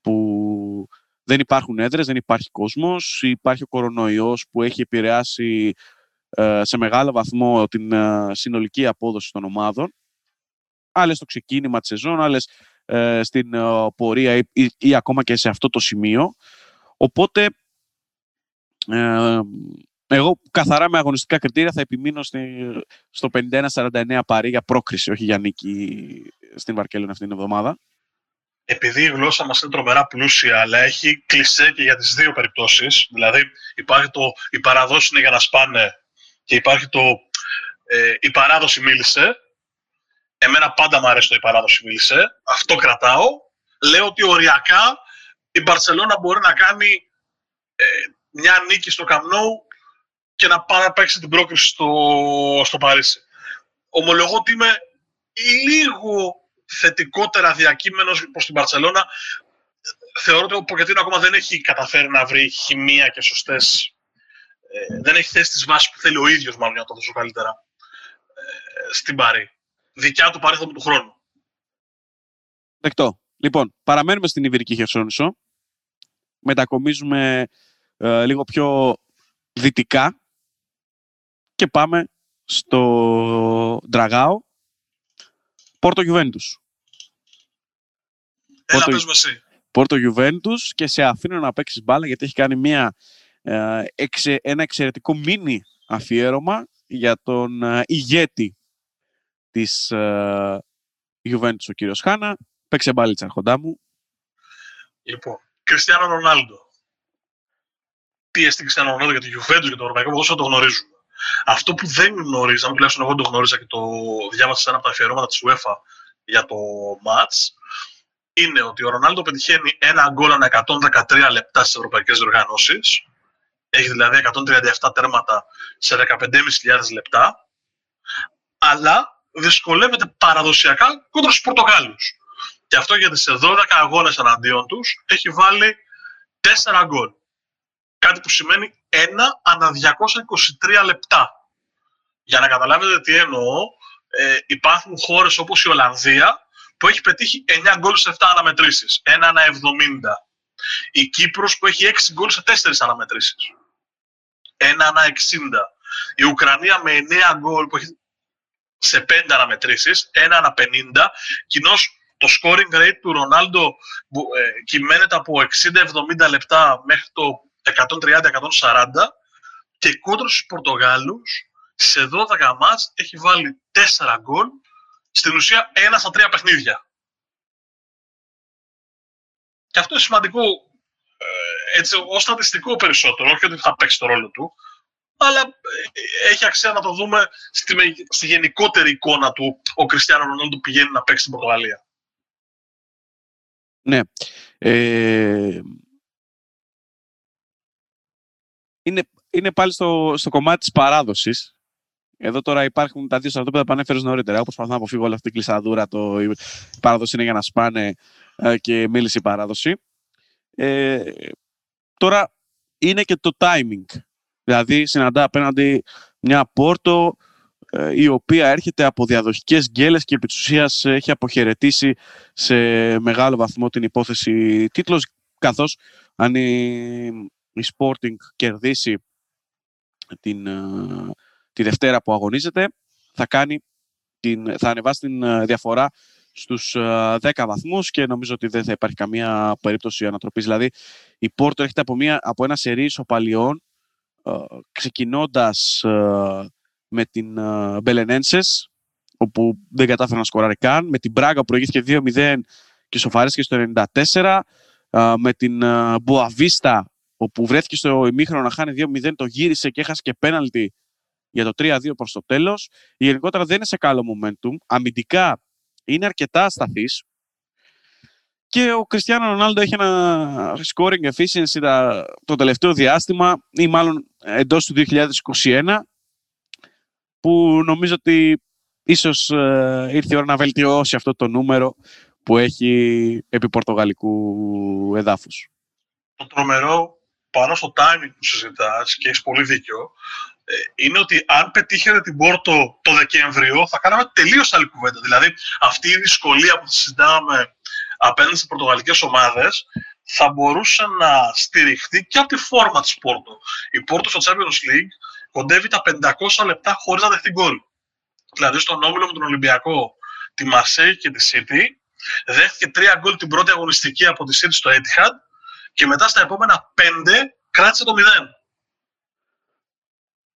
Που δεν υπάρχουν έδρες, δεν υπάρχει κόσμος, υπάρχει ο κορονοϊός που έχει επηρεάσει ε, σε μεγάλο βαθμό την ε, συνολική απόδοση των ομάδων. Άλλες στο ξεκίνημα της σεζόν, άλλες ε, στην ε, πορεία ή, ή, ή ακόμα και σε αυτό το σημείο. Οπότε Ε, εγώ καθαρά με αγωνιστικά κριτήρια θα επιμείνω στη, στο πενήντα ένα σαράντα εννέα Παρί για πρόκριση, όχι για νίκη στην Βαρκελόνη αυτήν την εβδομάδα. Επειδή η γλώσσα μας είναι τρομερά πλούσια, αλλά έχει κλισέ και για τις δύο περιπτώσεις. Δηλαδή υπάρχει το «η παραδόση είναι για να σπάνε» και υπάρχει το ε, «η παράδοση μίλησε». Εμένα πάντα μου αρέσει το «η παράδοση μίλησε». Αυτό κρατάω. Λέω ότι οριακά η Μπαρτσελόνα μπορεί να κάνει ε, μια νίκη στο Camp Nou και να πάει να παίξει την πρόκριση στο, στο Παρίσι. Ομολογώ ότι είμαι λίγο θετικότερα διακείμενος προς την Μπαρτσελόνα. Θεωρώ ότι ο Πογκετίνο ακόμα δεν έχει καταφέρει να βρει χημεία και σωστές. Ε, δεν έχει θέσει τις βάσεις που θέλει ο ίδιος, μάλλον για να το δώσω καλύτερα, ε, στην Παρί. Δικιά του Παρί θα μου του χρόνου. Δεκτό. Λοιπόν, παραμένουμε στην Ιβηρική Χερσόνησο. Μετακομίζουμε Ε, λίγο πιο δυτικά και πάμε στο Dragão, Πόρτο Γιουβέντους. Έλα, Πόρτο, πες εσύ. Πόρτο Γιουβέντους, και σε αφήνω να παίξεις μπάλα γιατί έχει κάνει μια, ε, εξε, ένα εξαιρετικό μίνι αφιέρωμα για τον ε, ηγέτη της ε, Γιουβέντους, ο κύριος Χάνα. Παίξε μπάλιτσα, αρχοντά μου. Λοιπόν, Κριστιάνο Ρονάλντο. τι έστει Κριστιάνο Ρονάλντο για τη Γιουβέντους και το ευρωπαϊκό ποδόσφαιρο το γνωρίζουμε. Αυτό που δεν γνωρίζαμε, τουλάχιστον εγώ το γνώριζα και το διάβασα σε ένα από τα αφιερώματα της UEFA για το match, είναι ότι ο Ρονάλντο πετυχαίνει ένα γκολ ανά εκατόν δεκατρία λεπτά στις ευρωπαϊκές διοργανώσεις. Έχει δηλαδή εκατόν τριάντα επτά τέρματα σε δεκαπέντε χιλιάδες πεντακόσια λεπτά. Αλλά δυσκολεύεται παραδοσιακά κόντρα στους Πορτογάλους. Και αυτό γιατί σε δώδεκα αγώνες εναντίον τους έχει βάλει τέσσερα γκολ. Κάτι που σημαίνει ένα ανά διακόσια είκοσι τρία λεπτά. Για να καταλάβετε τι εννοώ, ε, υπάρχουν χώρες όπως η Ολλανδία που έχει πετύχει εννιά γκολ σε επτά αναμετρήσεις. ένα ανά εβδομήντα. Η Κύπρος που έχει έξι γκολ σε τέσσερις αναμετρήσεις. ένα ανά εξήντα. Η Ουκρανία με εννιά γκολ που έχει σε πέντε αναμετρήσεις. ένα ανά πενήντα. Κοινώς το scoring rate του Ρονάλντο που ε, κυμαίνεται από εξήντα εβδομήντα λεπτά μέχρι το εκατόν τριάντα εκατόν σαράντα και κόντρα στους Πορτογάλους σε δώδεκα μάτς έχει βάλει τέσσερα γκολ, στην ουσία ένα στα τρία παιχνίδια. Και αυτό είναι σημαντικό, ε, έτσι, ως στατιστικό περισσότερο, όχι ότι θα παίξει το ρόλο του, αλλά έχει αξία να το δούμε στη, στη γενικότερη εικόνα του ο Κριστιάνο Ρονάλντο πηγαίνει να παίξει στην Πορτογαλία. Ναι. Ε... Είναι, είναι πάλι στο, στο κομμάτι της παράδοσης. Εδώ τώρα υπάρχουν τα δύο στρατόπεδα που ανέφερες νωρίτερα. Όπως προσπαθώ να αποφύγω όλη αυτή την κλεισαδούρα, το, η παράδοση είναι για να σπάνε και μίλησε η παράδοση. Ε, τώρα είναι και το timing. Δηλαδή συναντά απέναντι μια Πόρτο η οποία έρχεται από διαδοχικές γκέλες και επί της ουσίας έχει αποχαιρετήσει σε μεγάλο βαθμό την υπόθεση τίτλος, καθώς αν η Sporting κερδίσει την, τη Δευτέρα που αγωνίζεται, θα, κάνει την, θα ανεβάσει την διαφορά στους δέκα βαθμούς και νομίζω ότι δεν θα υπάρχει καμία περίπτωση ανατροπής. Δηλαδή η Πόρτο έρχεται από, μια, από ένα σερί ισοπαλιών, ξεκινώντας με την Μπελενένσες, όπου δεν κατάφερε να σκοράρει καν, με την Μπράγκα που προηγήθηκε δύο μηδέν και σοφαρίστηκε στο ενενήντα τέσσερα, με την Μποαβίστα όπου βρέθηκε στο ημίχρονο να χάνει δύο μηδέν, το γύρισε και έχασε και πέναλτι για το τρία δύο προς το τέλος. Γενικότερα δεν είναι σε καλό momentum, αμυντικά είναι αρκετά ασταθής και ο Κριστιάνο Ρονάλντο έχει ένα scoring efficiency το τελευταίο διάστημα ή μάλλον εντός του δύο χιλιάδες είκοσι ένα που νομίζω ότι ίσως ε, ήρθε η ώρα να βελτιώσει αυτό το νούμερο που έχει επί πορτογαλικού εδάφους. Το τρομερό πάνω στο timing που συζητάς και έχεις πολύ δίκιο, ε, είναι ότι αν πετύχετε την Πόρτο το Δεκέμβριο θα κάναμε τελείως άλλη κουβέντα. Δηλαδή αυτή η δυσκολία που συζητάμε απέναντι σε πορτογαλικές ομάδες θα μπορούσε να στηριχθεί και από τη φόρμα της Πόρτο. Η Πόρτο στο Champions League κοντεύει τα πεντακόσια λεπτά χωρίς να δεχτεί γκολ. Δηλαδή στον όμιλο με τον Ολυμπιακό, τη Μαρσέη και τη Σίτι, δέχτηκε τρία γκολ την πρώτη αγωνιστική από τη Σίτι στο Etihad και μετά στα επόμενα πέντε κράτησε το μηδέν.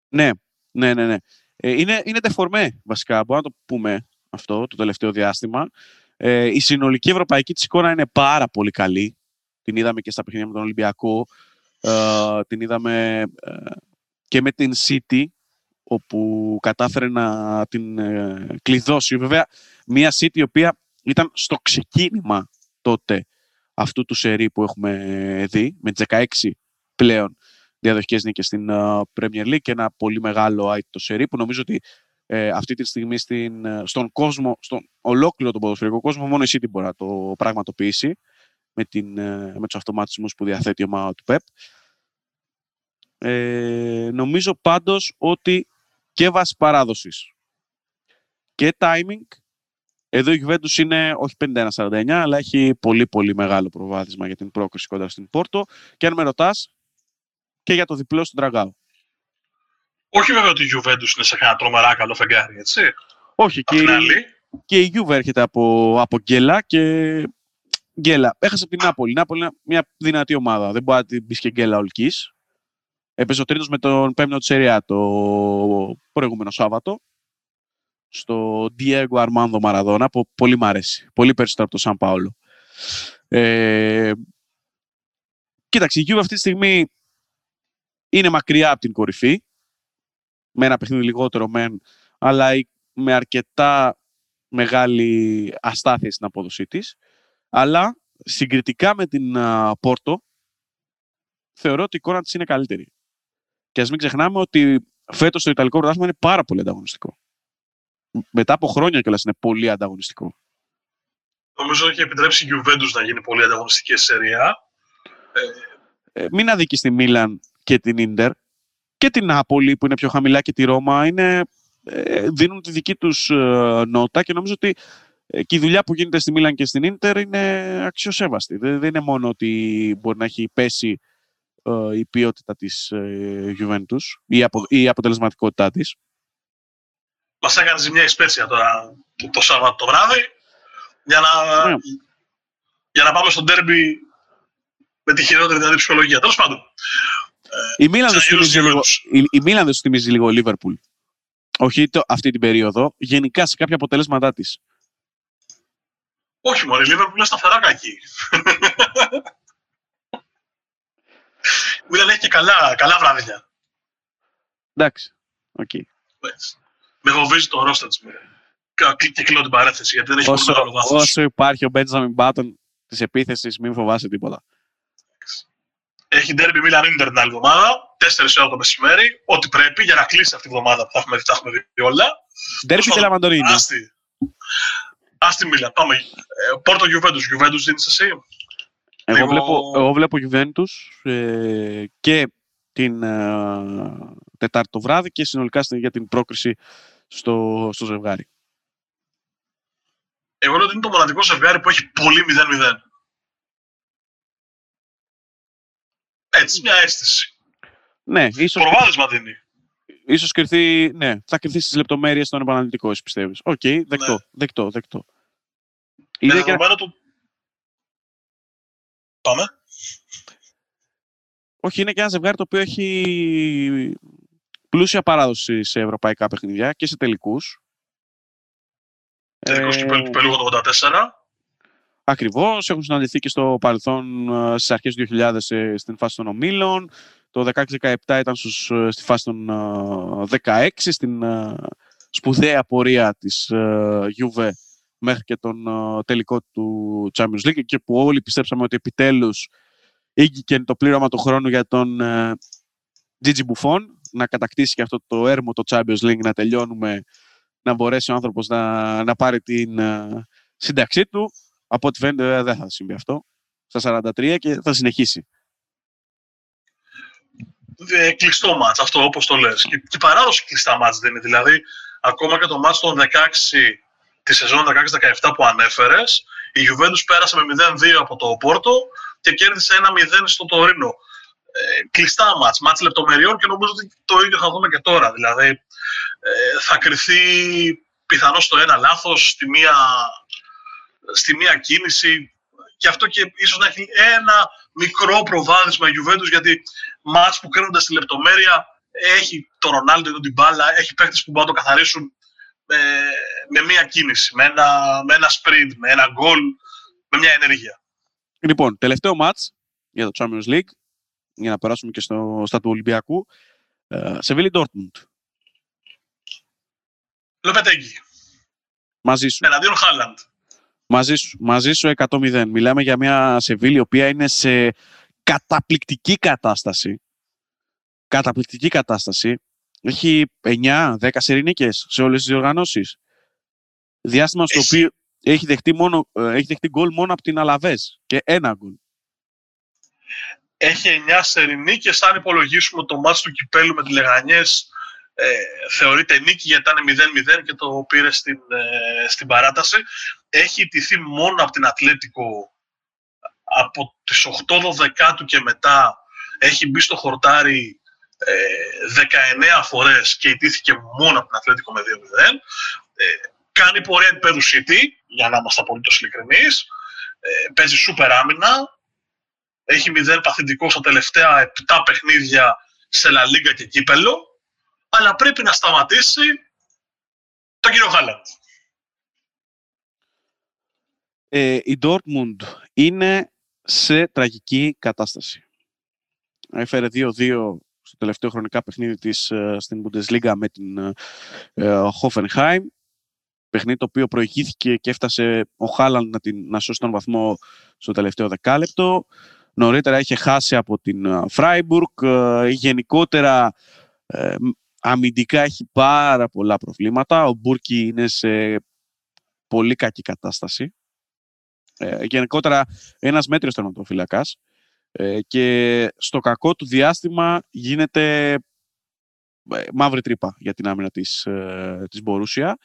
Ναι, ναι, ναι. ναι. Είναι, είναι τεφορμέ βασικά, μπορούμε να το πούμε αυτό το τελευταίο διάστημα. Ε, η συνολική ευρωπαϊκή της εικόνα είναι πάρα πολύ καλή. Την είδαμε και στα παιχνίδια με τον Ολυμπιακό. Ε, την είδαμε ε, και με την City, όπου κατάφερε να την ε, κλειδώσει. Βέβαια, μια City η οποία ήταν στο ξεκίνημα τότε αυτού του σερί που έχουμε δει, με τις δεκαέξι πλέον διαδοχικές νίκες στην uh, Premier League και ένα πολύ μεγάλο αίτητο σερί που νομίζω ότι ε, αυτή τη στιγμή στην, στον κόσμο, στον ολόκληρο τον ποδοσφαιρικό κόσμο, μόνο η City μπορεί να το πραγματοποιήσει με, την, ε, με τους αυτοματισμούς που διαθέτει η ομάδα του Pep. Ε, νομίζω πάντως ότι και βάση παράδοσης και timing, εδώ η Γιουβέντους είναι όχι πενήντα ένα σαράντα εννιά, αλλά έχει πολύ πολύ μεγάλο προβάδισμα για την πρόκριση κοντά στην Πόρτο. Και αν με ρωτάς, και για το διπλό στον Τραγκάο. Όχι βέβαια ότι η Γιουβέντους είναι σε ένα τρομερά καλό φεγγάρι, έτσι. Όχι, και, και η Γιουβέντους έρχεται από, από γκέλα και γκέλα. Έχασε την Νάπολη. Νάπολη είναι μια δυνατή ομάδα. Δεν μπορεί να την πεις και γκέλα ολικής. Έπαιζε ο τρίτος με τον πέμπτο της Σεριά το προηγούμενο Σάββατο, στο Ντίεκο Αρμάνδο Μαραδόνα, που πολύ μ' αρέσει. Πολύ περισσότερο από το Σαν Πάολο. Ε, κοίταξε, η Γιούβε αυτή τη στιγμή είναι μακριά από την κορυφή, με ένα παιχνίδι λιγότερο μεν, αλλά με αρκετά μεγάλη αστάθεια στην απόδοσή της. Αλλά συγκριτικά με την uh, Πόρτο, θεωρώ ότι η εικόνα της είναι καλύτερη. Και ας μην ξεχνάμε ότι φέτος το Ιταλικό Πρωτάθλημα είναι πάρα πολύ ανταγωνιστικό. Μετά από χρόνια κιόλας είναι πολύ ανταγωνιστικό. Νομίζω έχει επιτρέψει η Γιουβέντους να γίνει πολύ ανταγωνιστική Σερί Α. Ε, μην αδικείς τη Μίλαν και την Ίντερ και την Νάπολη που είναι πιο χαμηλά και τη Ρώμα. Είναι, ε, δίνουν τη δική τους ε, νότα και νομίζω ότι ε, και η δουλειά που γίνεται στη Μίλαν και στην Ίντερ είναι αξιοσέβαστη. Δεν, δεν είναι μόνο ότι μπορεί να έχει πέσει ε, η ποιότητα της ε, Juventus ή η, απο, η αποτελεσματικότητά της. Μας έκανε ζημιά η Σπέτσια τώρα το, το Σάββατο το βράδυ για να, ναι. για να πάμε στο ντέρμπι με τη χειρότερη δηλαδή ψυχολογία. Τέλος πάντων. Η Μίλαν δεν σου θυμίζει λίγο Liverpool. Όχι το, αυτή την περίοδο, γενικά σε κάποια αποτελέσματά της. Όχι μωρέ, η Liverpool είναι σταθερά κακή. Η Μίλαν έχει και καλά, καλά βράδια. Εντάξει, οκ. Okay. Με φοβίζει το ρόστα της Μίλαν. Κυκλώ την παρένθεση, γιατί δεν έχει πολύ μεγάλο βάθος. Όσο υπάρχει ο Benjamin Button της επίθεσης, μην φοβάσαι τίποτα. Έχει ντέρμπι Μίλαν Ίντερ την άλλη εβδομάδα, τέσσερις ώρα το μεσημέρι, ό,τι πρέπει για να κλείσει αυτή τη εβδομάδα που θα έχουμε δει, θα έχουμε δει όλα. Ντέρμπι και Λαμαντορίνη. Ας τη Μίλαν, πάμε. Πόρτο Γιουβέντους, Γιουβέντους δίνεις εσύ. Εγώ, βλέπω, εγώ βλέπω Γιουβέντους ε, και την ε, Τετάρτη το βράδυ και συνολικά για την πρόκριση στο, στο ζευγάρι. Εγώ λέω ότι είναι το μοναδικό ζευγάρι που έχει πολύ μηδέν μηδέν. Έτσι, μια αίσθηση. Ναι, ίσως. Προβάδισμα δίνει. Ίσως κρυθεί, ναι, θα κρυθεί στις λεπτομέρειες των επαναλυτικών, εσύ πιστεύεις. Οκ, okay, δεκτό, ναι. δεκτό, δεκτό. Είναι δεδομένο και... του... Πάμε. Όχι, είναι και ένα ζευγάρι το οποίο έχει πλούσια παράδοση σε ευρωπαϊκά παιχνιδιά και σε τελικούς. Τελικούς ε... του Πελούγου το ογδόντα τέσσερα. Ακριβώς, έχουν συναντηθεί και στο παρελθόν στις αρχές του δύο χιλιάδες στην φάση των ομίλων. Το δεκαέξι δεκαεπτά ήταν στους, στη φάση των δεκαέξι, στην σπουδαία πορεία της Juve μέχρι και τον τελικό του Champions League και που όλοι πιστέψαμε ότι επιτέλους ήγηκε το πλήρωμα του χρόνου για τον Gigi Buffon να κατακτήσει και αυτό το έρμο το Champions League, να τελειώνουμε, να μπορέσει ο άνθρωπος να, να πάρει την σύνταξή του. Από ό,τι φαίνεται δεν θα συμβεί αυτό. Στα σαράντα τρία και θα συνεχίσει. Ε, κλειστό μάτς αυτό, όπως το λες. Και η παράδοση κλειστά μάτς δεν είναι. Δηλαδή, ακόμα και το μάτς των δεκαέξι, τη σεζόν δεκαέξι δεκαεπτά που ανέφερες, η Juventus πέρασε με μηδέν δύο από το Πόρτο και κέρδισε ένα μηδέν στο Τωρίνο. Ε, κλειστά μάτς, μάτς λεπτομεριών και νομίζω ότι το ίδιο θα δούμε και τώρα. Δηλαδή, ε, θα κριθεί πιθανώς το ένα λάθος στη μία... στη μία κίνηση και αυτό και ίσως να έχει ένα μικρό προβάδισμα η Juventus γιατί μάτς που κρίνονται στη λεπτομέρεια έχει το Ρονάλντο ή τον Ντιμπάλα, έχει παίκτες που μπορούν να το καθαρίσουν με, με μία κίνηση, με ένα, με ένα sprint, με ένα γκολ, με μια ενέργεια. Λοιπόν, τελευταίο μάτς για το Champions League για να περάσουμε και στο, στα του Ολυμπιακού, Σεβίλη Ντόρτμουντ. Λοπετέγκι. Μαζί σου. Εναντίον Χάλλαντ. Μαζί σου, μαζί σου εκατό μηδέν. Μιλάμε για μια Σεβίλη η οποία είναι σε καταπληκτική κατάσταση. Καταπληκτική κατάσταση. Έχει εννιά δέκα σερινίκες σε όλες τις διοργανώσεις. Διάστημα στο Εσύ. οποίο έχει δεχτεί, μόνο, έχει δεχτεί γκολ μόνο από την Αλαβές και ένα γκολ. Έχει εννιά σερινίκες. Αν υπολογίσουμε το μάτς του Κυπέλου με τη Λεγανιές, Ε, θεωρείται νίκη γιατί ήταν μηδέν μηδέν και το πήρε στην, ε, στην παράταση. Έχει ιτηθεί μόνο από την Ατλέτικο από τις οκτώ δώδεκα και μετά. Έχει μπει στο χορτάρι ε, δεκαεννιά φορές και ιτήθηκε μόνο από την Ατλέτικο με δύο μηδέν. Ε, κάνει πορεία επίπεδου City, για να είμαστε απολύτως ειλικρινείς. Ε, παίζει σούπερ άμυνα. Έχει μηδέν παθητικό στα τελευταία επτά παιχνίδια σε Λα Λίγκα και Κύπελλο. Αλλά πρέπει να σταματήσει τον κύριο Χάλλαντ. Ε, η Ντόρτμουντ είναι σε τραγική κατάσταση. Έφερε δύο δύο στο τελευταίο χρονικά παιχνίδι της στην Bundesliga με την Hoffenheim. Παιχνίδι το οποίο προηγήθηκε και έφτασε ο Χάλλαντ να, την, να σώσει τον βαθμό στο τελευταίο δεκάλεπτο. Νωρίτερα είχε χάσει από την Freiburg. Γενικότερα αμυντικά έχει πάρα πολλά προβλήματα. Ο Μπούρκι είναι σε πολύ κακή κατάσταση. Γενικότερα ένας μέτριος τερματοφύλακας. Και στο κακό του διάστημα γίνεται μαύρη τρύπα για την άμυνα της, της Μπορούσια,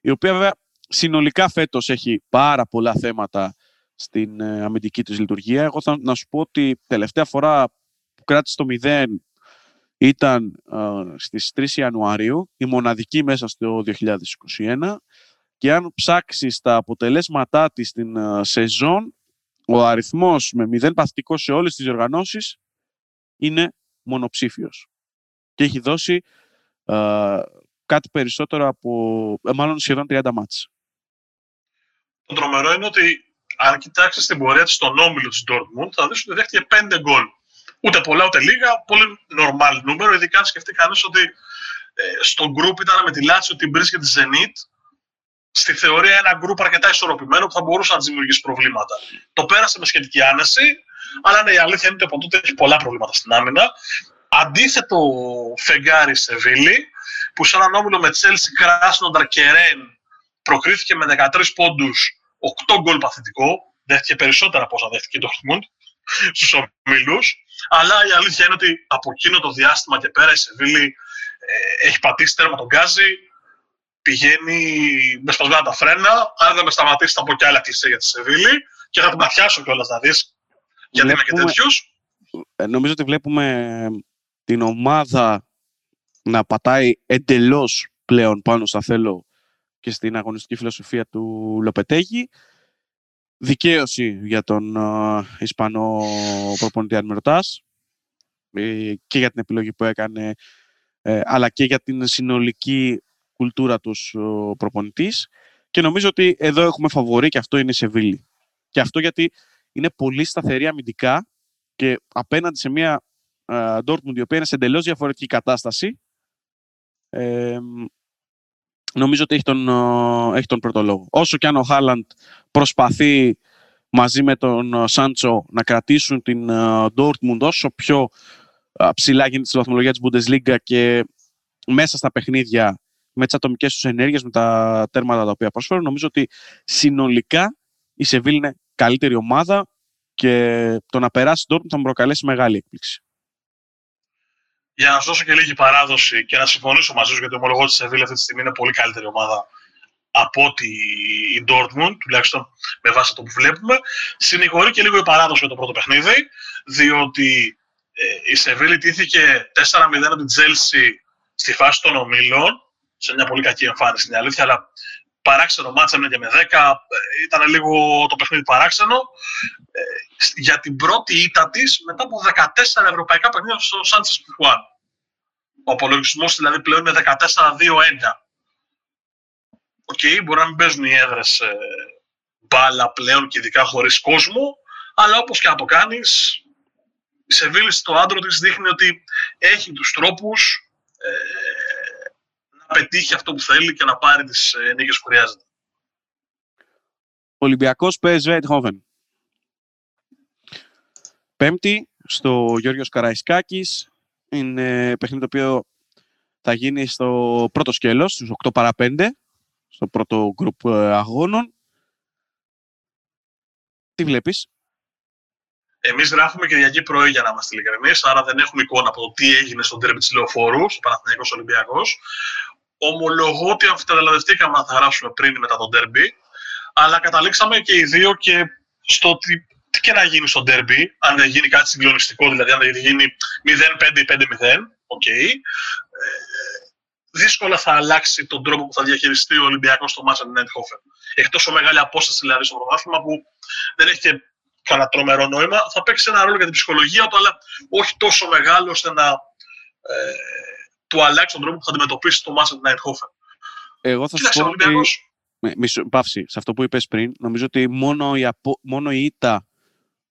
η οποία βέβαια συνολικά φέτος έχει πάρα πολλά θέματα στην αμυντική της λειτουργία. Εγώ θα να σου πω ότι τελευταία φορά που κράτησε το μηδέν ήταν ε, στις τρεις Ιανουαρίου, η μοναδική μέσα στο δύο χιλιάδες είκοσι ένα, και αν ψάξεις τα αποτελέσματά της στην ε, σεζόν, ο αριθμός με μηδέν παθητικό σε όλες τις διοργανώσεις είναι μονοψήφιος και έχει δώσει ε, κάτι περισσότερο από, ε, μάλλον σχεδόν τριάντα μάτς. Το τρομερό είναι ότι αν κοιτάξεις την πορεία της στον όμιλο της Ντόρτμουντ, θα δεις ότι δέχτηκε πέντε γκολ. Ούτε πολλά ούτε λίγα, πολύ normal νούμερο, ειδικά αν σκεφτεί κανείς ότι ε, στο γκρουπ ήταν με τη Λάτσιο, την Μπρις και τη Zenit. Στη θεωρία ένα γκρουπ αρκετά ισορροπημένο που θα μπορούσε να της δημιουργήσει προβλήματα. Το πέρασε με σχετική άνεση, αλλά ναι, η αλήθεια είναι ότι από τότε έχει πολλά προβλήματα στην άμυνα. Αντίθετο φεγγάρι Σεβίλη, που σε έναν όμιλο με Τσέλσι, Κράσνονταρ και Ρεν προκρίθηκε με δεκατρείς πόντους, οκτώ γκολ παθητικό, δέχτηκε περισσότερα από όσα δέχτηκε η Ντόρτμουντ στους ομίλους. Αλλά η αλήθεια είναι ότι από εκείνο το διάστημα και πέρα η Σεβίλη ε, έχει πατήσει τέρμα τον γκάζι, πηγαίνει με σπασμένα τα φρένα. Αν δεν με σταματήσει, θα πω και άλλα κλισέ για τη Σεβίλη και θα την παθιάσω κιόλας να δεις, γιατί βλέπουμε, είμαι και τέτοιος. Νομίζω ότι βλέπουμε την ομάδα να πατάει εντελώς πλέον πάνω στα θέλω και στην αγωνιστική φιλοσοφία του Λοπετέγη. Δικαίωση για τον uh, Ισπανό προπονητή, αν με ρωτάς, ε, και για την επιλογή που έκανε, ε, αλλά και για την συνολική κουλτούρα τους ο προπονητής. Και νομίζω ότι εδώ έχουμε φαβορί και αυτό είναι η Σεβίλη. Και αυτό γιατί είναι πολύ σταθερή αμυντικά και απέναντι σε μια Ντόρτμουντ, uh, η οποία είναι σε εντελώς διαφορετική κατάσταση, ε, νομίζω ότι έχει τον, έχει τον πρώτο λόγο. Όσο και αν ο Χάλαντ προσπαθεί μαζί με τον Σάντσο να κρατήσουν την Ντόρτμουντ όσο πιο ψηλά γίνεται στη βαθμολογία της Bundesliga και μέσα στα παιχνίδια με τις ατομικές τους ενέργειες, με τα τέρματα τα οποία προσφέρουν, νομίζω ότι συνολικά η Σεβίλη είναι καλύτερη ομάδα και το να περάσει Ντόρτμουντ θα μου προκαλέσει μεγάλη έκπληξη. Για να σου δώσω και λίγη παράδοση και να συμφωνήσω μαζί σου, γιατί ομολογώ ότι η Σεβίλη αυτή τη στιγμή είναι πολύ καλύτερη ομάδα από ότι η Dortmund, τουλάχιστον με βάση αυτό που βλέπουμε. Συνηγορεί και λίγο η παράδοση για το πρώτο παιχνίδι, διότι ε, η Σεβίλη τύθηκε τέσσερα μηδέν από την Τσέλσι στη φάση των ομίλων, σε μια πολύ κακή εμφάνιση, είναι η αλήθεια, αλλά παράξενο μάτσα, έμεινε και με δέκα, ήταν λίγο το παιχνίδι παράξενο. Ε, για την πρώτη ήττα της μετά από δεκατέσσερα ευρωπαϊκά παιχνίδια στο Σάντσες Πιχουάν. Ο απολογισμός δηλαδή πλέον είναι δεκατέσσερα δύο έντεκα. Οκ, okay, μπορεί να μην παίζουν οι έδρες ε, μπάλα πλέον και ειδικά χωρίς κόσμο, αλλά όπως και να το κάνεις, η Σεβίλη στο άντρο της δείχνει ότι έχει τους τρόπους ε, να πετύχει αυτό που θέλει και να πάρει τις νίκες που χρειάζεται. Ολυμπιακός πι ες βι Eindhoven. Πέμπτη στο Γιώργιος Καραϊσκάκης. Είναι παιχνίδι το οποίο θα γίνει στο πρώτο σκέλος, στους οκτώ παρά πέντε, στο πρώτο γκρουπ αγώνων. Τι βλέπεις? Εμείς γράφουμε Κυριακή πρωί, για να είμαστε ειλικρινείς, άρα δεν έχουμε εικόνα από το τι έγινε στον ντέρμπι της Λεωφόρου, στο Παναθηναϊκός Ολυμπιακός. Ομολογώ ότι αμφιτελαδευτήκαμε να θα γράψουμε πριν μετά τον ντέρμπι, αλλά καταλήξαμε και οι δύο και στο ότι τι και να γίνει στο ντέρμπι, αν δεν γίνει κάτι συγκλονιστικό, δηλαδή αν δεν γίνει μηδέν πέντε πέντε μηδέν, okay, δύσκολα θα αλλάξει τον τρόπο που θα διαχειριστεί ο Ολυμπιακός στο μάτς με την Eindhoven. Έχει τόσο μεγάλη απόσταση δηλαδή στο πρωτάθλημα που δεν έχει και κανένα τρομερό νόημα. Θα παίξει ένα ρόλο για την ψυχολογία του, αλλά όχι τόσο μεγάλο ώστε να ε, του αλλάξει τον τρόπο που θα αντιμετωπίσει το μάτς με την Eindhoven. Εγώ θα σου πω Ολυμπιακός. Μισό, παύση, σε αυτό που είπες πριν, νομίζω ότι μόνο η, απο... μόνο η ήττα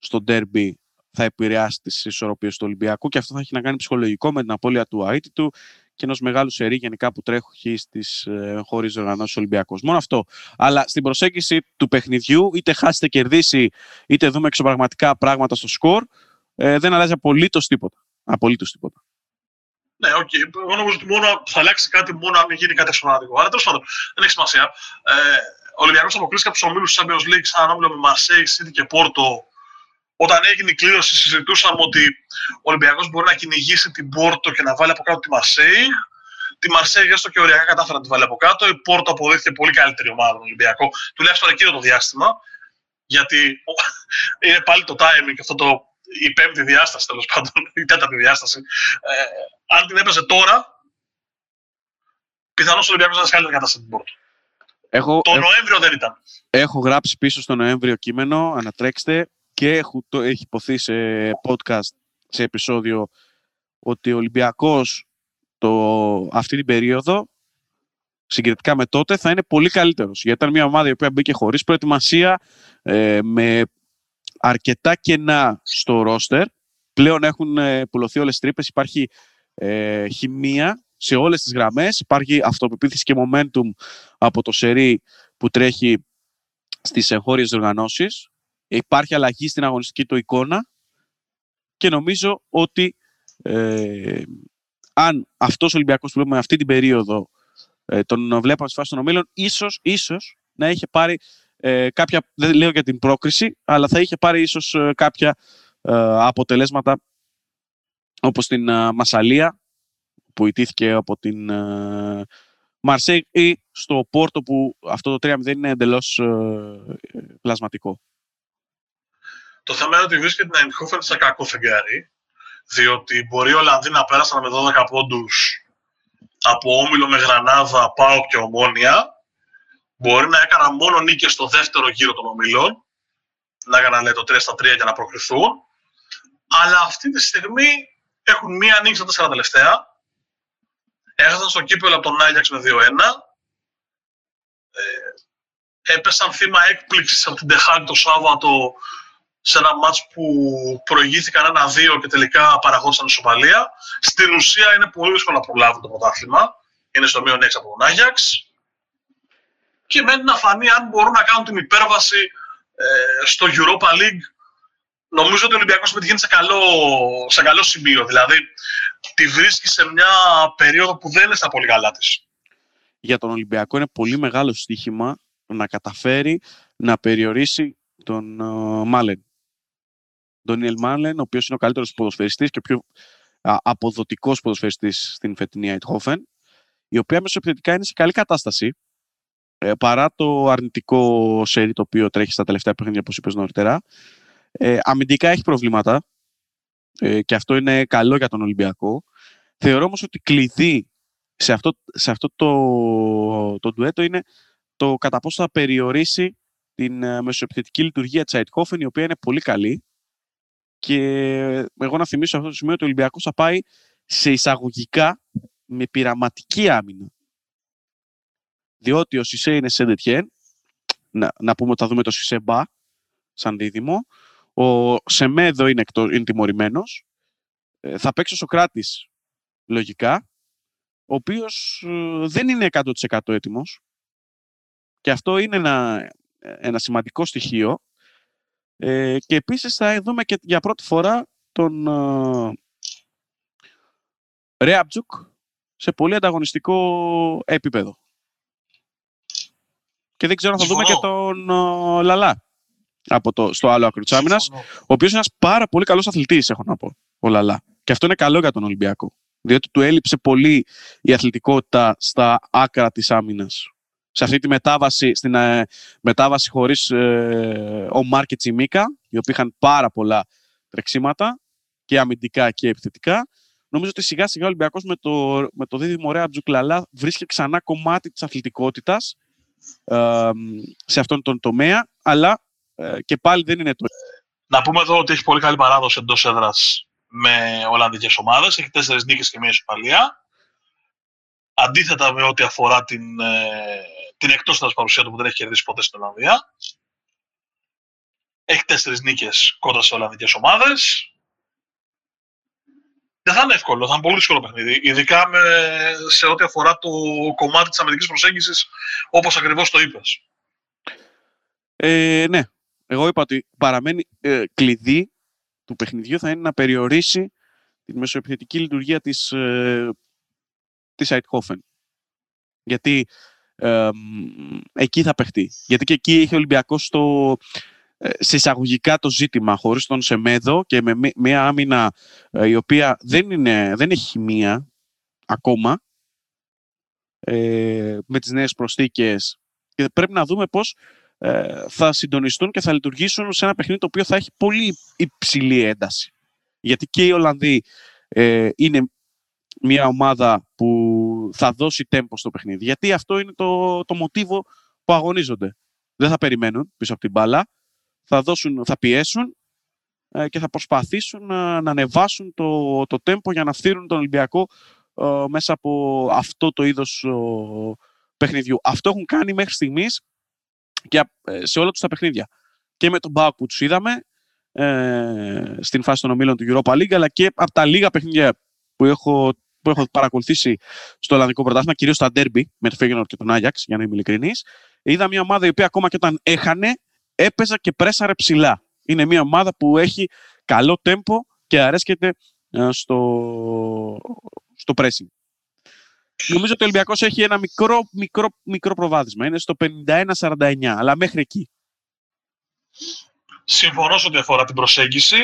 στο ντέρμπι θα επηρεάσει τις ισορροπίες του Ολυμπιακού και αυτό θα έχει να κάνει ψυχολογικό με την απώλεια του Αΐτη του και ενός μεγάλου σερί γενικά που τρέχει στις ε, χωρίς οργανώσεις Ολυμπιακός. Μόνο αυτό. Αλλά στην προσέγγιση του παιχνιδιού, είτε χάσει είτε κερδίσει, είτε δούμε εξωπραγματικά πράγματα στο σκορ, ε, δεν αλλάζει απολύτως τίποτα. Απολύτως τίποτα. Ναι, οκ. Okay. Εγώ νομίζω ότι μόνο θα αλλάξει κάτι μόνο αν γίνει κάτι εξωματικό. Αλλά τέλος πάντων, δεν έχει σημασία. Ε, ο Ολυμπιακός αποκλείστηκε από τους ομίλους της Champions League σαν όμιλο με Μαρσέη, Σίτι και Πόρτο. Όταν έγινε η κλήρωση, συζητούσαμε ότι ο Ολυμπιακός μπορεί να κυνηγήσει την Πόρτο και να βάλει από κάτω τη Μαρσέη. Τη Μαρσέη, έστω και οριακά, κατάφερε να τη βάλει από κάτω. Η Πόρτο αποδείχθηκε πολύ καλύτερη ομάδα του Ολυμπιακού, τουλάχιστον εκείνο το διάστημα. Γιατί είναι πάλι το timing, αυτό το, η πέμπτη διάσταση, τέλος πάντων, η τέταρτη διάσταση. Ε, αν την έπαιζε τώρα, πιθανώς ο Ολυμπιακός θα σκάλει να κατάσταση την Πόρτο. Έχω, το Νοέμβριο δεν ήταν. Έχω γράψει πίσω στο Νοέμβριο κείμενο, ανατρέξτε. Και έχω, το, έχει υποθεί σε podcast, σε επεισόδιο, ότι ο Ολυμπιακός το, αυτή την περίοδο, συγκριτικά με τότε, θα είναι πολύ καλύτερος. Γιατί ήταν μια ομάδα η οποία μπήκε χωρίς προετοιμασία, ε, με αρκετά κενά στο ρόστερ. Πλέον έχουν ε, πουλωθεί όλες τις τρύπες, υπάρχει ε, χημεία σε όλες τις γραμμές, υπάρχει αυτοπεποίθηση και momentum από το σερί που τρέχει στις εγχώριες διοργανώσεις. Υπάρχει αλλαγή στην αγωνιστική του εικόνα και νομίζω ότι ε, αν αυτός ο Ολυμπιακός που βλέπουμε αυτή την περίοδο ε, τον βλέπαμε στη φάση των ομίλων, ίσως, ίσως να είχε πάρει ε, κάποια, δεν λέω για την πρόκριση, αλλά θα είχε πάρει ίσως ε, κάποια ε, αποτελέσματα όπως την ε, Μασσαλία που ιτήθηκε από την ε, Μαρσέη ή στο Πόρτο που αυτό το τρία μηδέν είναι εντελώς ε, ε, πλασματικό. Το θέμα είναι ότι βρίσκεται την Eindhoven σε κακό φεγγάρι, διότι μπορεί οι Ολλανδοί να πέρασαν με δώδεκα πόντους από Όμιλο με Γρανάδα, ΠΑΟΚ και Ομόνια. Μπορεί να έκαναν μόνο νίκες στο δεύτερο γύρο των Ομίλων, να έκαναν λέει, το τρία στα τρία για να προκριθούν. Αλλά αυτή τη στιγμή έχουν μία νίκη στα τέσσερα τελευταία. Έχασαν στο κύπελλο από τον Άγιαξ με δύο ένα. Ε, έπεσαν θύμα έκπληξης από την Τεχάκ το Σάββατο, σε ένα μάτς που προηγήθηκαν ένα δύο και τελικά παραχώρησαν ισοπαλία. Στην ουσία είναι πολύ δύσκολο να προλάβουν το πρωτάθλημα. Είναι στο μείον έξι από τον Άγιαξ. Και μένει να φανεί αν μπορούν να κάνουν την υπέρβαση ε, στο Europa League. Νομίζω ότι ο Ολυμπιακός πετυχαίνει σε καλό, σε καλό σημείο. Δηλαδή, τη βρίσκει σε μια περίοδο που δεν είναι στα πολύ καλά της. Για τον Ολυμπιακό είναι πολύ μεγάλο στοίχημα να καταφέρει να περιορίσει τον uh, Μάλεν. Τον Ντονιέλ Μάλεν, ο οποίος είναι ο καλύτερος ποδοσφαιριστής και ο πιο α, αποδοτικός ποδοσφαιριστής στην φετινή Eindhoven, η οποία μεσοεπιθετικά είναι σε καλή κατάσταση, ε, παρά το αρνητικό σέρι το οποίο τρέχει στα τελευταία παιχνίδια, όπως είπες νωρίτερα. Ε, αμυντικά έχει προβλήματα ε, και αυτό είναι καλό για τον Ολυμπιακό. Θεωρώ όμως ότι κλειδί σε αυτό, σε αυτό το, το ντουέτο είναι το κατά πόσο θα περιορίσει την μεσοεπιθετική λειτουργία της Eindhoven, η οποία είναι πολύ καλή. Και εγώ να θυμίσω αυτό το σημείο ότι ο Ολυμπιακός θα πάει σε εισαγωγικά με πειραματική άμυνα. Διότι ο Σισε είναι σε Ντετιέν, να, να πούμε ότι θα δούμε το Σισε Μπα σαν δίδυμο. Ο Σεμέδο είναι, είναι τιμωρημένος. Ε, θα παίξει ο Σοκράτης λογικά, ο οποίος ε, δεν είναι εκατό τοις εκατό έτοιμος. Και αυτό είναι ένα. Ένα σημαντικό στοιχείο ε, και επίσης θα δούμε και για πρώτη φορά τον ε, Ρέαμπτζουκ σε πολύ ανταγωνιστικό επίπεδο. Και δεν ξέρω αν θα Φωνώ. δούμε και τον ε, Λαλά από το, στο άλλο άκρο της άμυνας, ο οποίος είναι ένας πάρα πολύ καλός αθλητής, έχω να πω, ο Λαλά. Και αυτό είναι καλό για τον Ολυμπιακό, διότι του έλειψε πολύ η αθλητικότητα στα άκρα της άμυνας. Σε αυτή τη μετάβαση, στην ε, μετάβαση χωρίς ε, ο Μάρ και Τσιμίκα, οι οποίοι είχαν πάρα πολλά τρεξίματα και αμυντικά και επιθετικά, νομίζω ότι σιγά σιγά ο Ολυμπιακός με το, με το δίδυμο Ρέαμπτζουκ Λαλά βρίσκει ξανά κομμάτι της αθλητικότητας ε, σε αυτόν τον τομέα, αλλά ε, και πάλι δεν είναι το. Να πούμε εδώ ότι έχει πολύ καλή παράδοση εντός έδρας με Ολλανδικές ομάδες, έχει τέσσερις νίκες και μία ισοπαλία. Αντίθετα με ό,τι αφορά την, ε, την εκτός έδρας παρουσία του που δεν έχει κερδίσει ποτέ στην Ολλανδία. Έχει τέσσερις νίκες κόντρα σε ολλανδικές ομάδες. Δεν θα είναι εύκολο, θα είναι πολύ δύσκολο παιχνίδι. Ειδικά με, σε ό,τι αφορά το κομμάτι της αμυντικής προσέγγισης, όπως ακριβώς το είπες. Ε, ναι. Εγώ είπα ότι παραμένει ε, κλειδί του παιχνιδιού θα είναι να περιορίσει τη μεσοεπιθετική λειτουργία της, ε, της Eindhoven. Γιατί ε, ε, εκεί θα παιχτεί. Γιατί και εκεί είχε ο Ολυμπιακός στο... σε εισαγωγικά το ζήτημα, χωρίς τον Σεμέδο και με μια άμυνα η οποία δεν, είναι, δεν έχει χημεία ακόμα ε, με τις νέες προσθήκες. Και πρέπει να δούμε πώς ε, θα συντονιστούν και θα λειτουργήσουν σε ένα παιχνίδι το οποίο θα έχει πολύ υψηλή ένταση. Γιατί και οι Ολλανδοί ε, είναι μια ομάδα που θα δώσει τέμπο στο παιχνίδι. Γιατί αυτό είναι το, το μοτίβο που αγωνίζονται. Δεν θα περιμένουν πίσω από την μπάλα. Θα, δώσουν, θα πιέσουν ε, και θα προσπαθήσουν να, να ανεβάσουν το, το τέμπο για να φθείρουν τον Ολυμπιακό ε, μέσα από αυτό το είδος ε, παιχνιδιού. Αυτό έχουν κάνει μέχρι στιγμής και, ε, σε όλα τους τα παιχνίδια. Και με τον ΠΑΟΚ που τους είδαμε ε, στην φάση των ομίλων του Europa League, αλλά και από τα λίγα παιχνίδια που έχω, που έχω παρακολουθήσει στο Ολλανδικό Πρωτάθλημα, κυρίως στα ντέρμπι με τον Φέγενορντ και τον Άγιαξ, για να είμαι ειλικρινής. Είδα μια ομάδα η οποία ακόμα και όταν έχανε, έπαιζα και πρέσαρε ψηλά. Είναι μια ομάδα που έχει καλό τέμπο και αρέσκεται στο, στο pressing. Νομίζω ότι ο Ολυμπιακός έχει ένα μικρό, μικρό, μικρό προβάδισμα. Είναι στο πενήντα ένα σαράντα εννιά, αλλά μέχρι εκεί. Συμφωνώ σε ό,τι αφορά την προσέγγιση.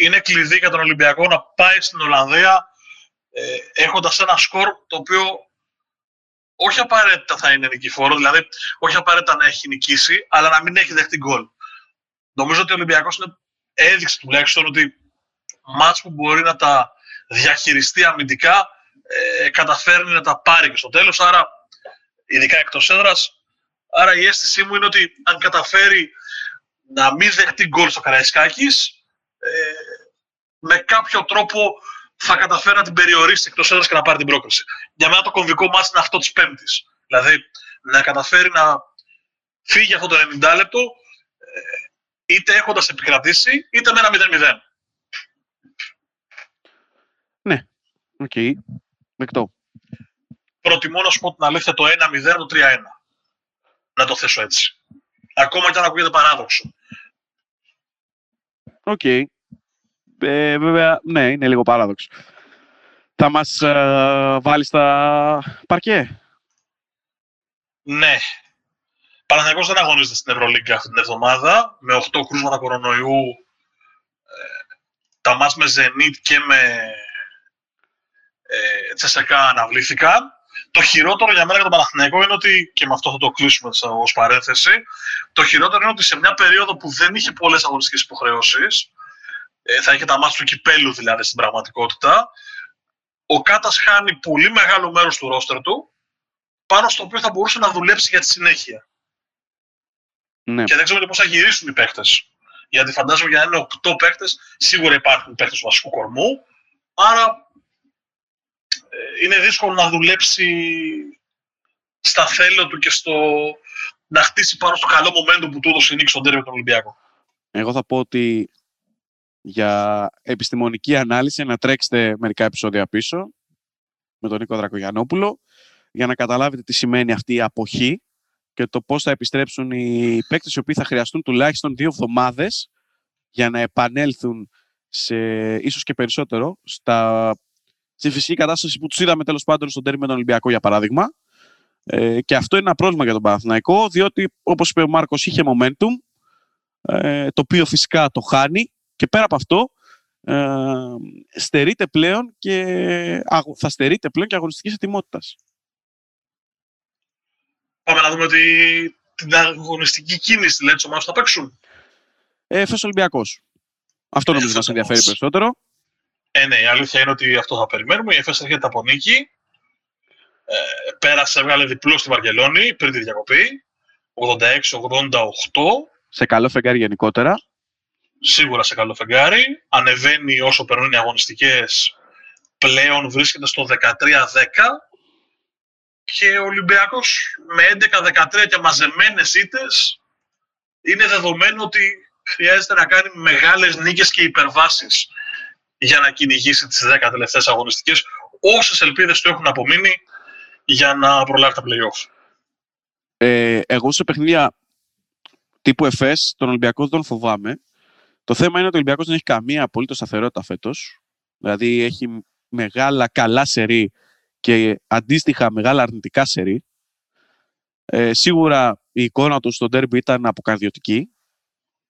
Είναι κλειδί για τον Ολυμπιακό να πάει στην Ολλανδία έχοντας ένα σκορ το οποίο... όχι απαραίτητα θα είναι νικηφόρο, δηλαδή όχι απαραίτητα να έχει νικήσει, αλλά να μην έχει δεχτεί γκολ. Νομίζω ότι ο Ολυμπιακός έδειξε τουλάχιστον ότι μάτς που μπορεί να τα διαχειριστεί αμυντικά, ε, καταφέρνει να τα πάρει και στο τέλος, άρα ειδικά εκτός έδρας. Άρα η αίσθησή μου είναι ότι αν καταφέρει να μην δεχτεί γκολ στο Καραϊσκάκης, ε, με κάποιο τρόπο θα καταφέρει να την περιορίσει εκτός έδρας και να πάρει την πρόκριση. Για μένα το κομβικό μάτς είναι αυτό της Πέμπτης. Δηλαδή να καταφέρει να φύγει αυτό το ενενήντα λεπτό, είτε έχοντας επικρατήσει, είτε με ένα μηδέν μηδέν. Ναι, οκ. Okay. Δεκτό. Προτιμώ να σου πω την αλήθεια το ένα μηδέν, το τρία ένα. Να το θέσω έτσι. Ακόμα και αν ακούγεται παράδοξο. Οκ. Okay. Ε, βέβαια, ναι, είναι λίγο παράδοξο. Θα μας ε, βάλει στα παρκέ. Ναι. Παναθηναϊκός δεν αγωνίζεται στην Ευρωλίγκα αυτή την εβδομάδα, με οκτώ κρούσματα κορονοϊού. Ε, τα μάτς με Zenit και με ε, Τσεσεκά αναβλήθηκαν. Το χειρότερο για μένα για τον Παναθηναϊκό είναι ότι, και με αυτό θα το κλείσουμε ως παρένθεση, το χειρότερο είναι ότι σε μια περίοδο που δεν είχε πολλές αγωνιστικές υποχρεώσεις, θα είχε τα μάτς του κυπέλου δηλαδή στην πραγματικότητα, ο Κάτας χάνει πολύ μεγάλο μέρος του ρόστερ του, πάνω στο οποίο θα μπορούσε να δουλέψει για τη συνέχεια. Ναι. Και δεν ξέρουμε πώς θα γυρίσουν οι παίκτες. Γιατί φαντάζομαι για να είναι οκτώ παίκτες, σίγουρα υπάρχουν παίκτες του βασικού κορμού, άρα είναι δύσκολο να δουλέψει στα θέλω του και στο... να χτίσει πάνω στο καλό momentum που του έδωσε η νίκη στον ντέρμπι με τον Ολυμπιακό. Εγώ θα πω ότι για επιστημονική ανάλυση να τρέξετε μερικά επεισόδια πίσω με τον Νίκο Δρακογιαννόπουλο για να καταλάβετε τι σημαίνει αυτή η αποχή και το πώς θα επιστρέψουν οι παίκτες οι οποίοι θα χρειαστούν τουλάχιστον δύο εβδομάδες για να επανέλθουν σε, ίσως και περισσότερο στα, στη φυσική κατάσταση που τους είδαμε τέλος πάντων στον τέρμι με τον Ολυμπιακό για παράδειγμα. Ε, και αυτό είναι ένα πρόβλημα για τον Παναθηναϊκό διότι όπως είπε ο Μάρκος είχε momentum ε, το οποίο φυσικά το χάνει. Και πέρα από αυτό, ε, στερείται πλέον και, αγω, θα στερείται πλέον και αγωνιστικής ετοιμότητας. Πάμε να δούμε τη, την αγωνιστική κίνηση, δηλαδή τις ομάδες που θα παίξουν. Εφές Ολυμπιακός. Αυτό νομίζω να μας ενδιαφέρει περισσότερο. Ε, ναι, η αλήθεια είναι ότι αυτό θα περιμένουμε. Η Εφές έρχεται από νίκη. Ε, πέρασε, έβγαλε διπλό στη Βαρκελόνη πριν τη διακοπή. ογδόντα έξι ογδόντα οκτώ. Σε καλό φεγγάρι γενικότερα. Σίγουρα σε καλό φεγγάρι. Ανεβαίνει όσο περνούν οι αγωνιστικές. Πλέον βρίσκεται στο δεκατρία δέκα. Και ο Ολυμπιακός με έντεκα δεκατρία και μαζεμένες ήττες είναι δεδομένο ότι χρειάζεται να κάνει μεγάλες νίκες και υπερβάσεις για να κυνηγήσει τις δέκα τελευταίες αγωνιστικές, όσες ελπίδες του έχουν απομείνει για να προλάβει τα play-off. Ε, εγώ σε παιχνίδια τύπου Εφές, τον Ολυμπιακό δεν φοβάμαι. Το θέμα είναι ότι ο Ολυμπιακός δεν έχει καμία απολύτως σταθερότητα φέτος. Δηλαδή έχει μεγάλα καλά σερί και αντίστοιχα μεγάλα αρνητικά σερί. Ε, σίγουρα η εικόνα του στο ντέρμπι ήταν αποκαρδιωτική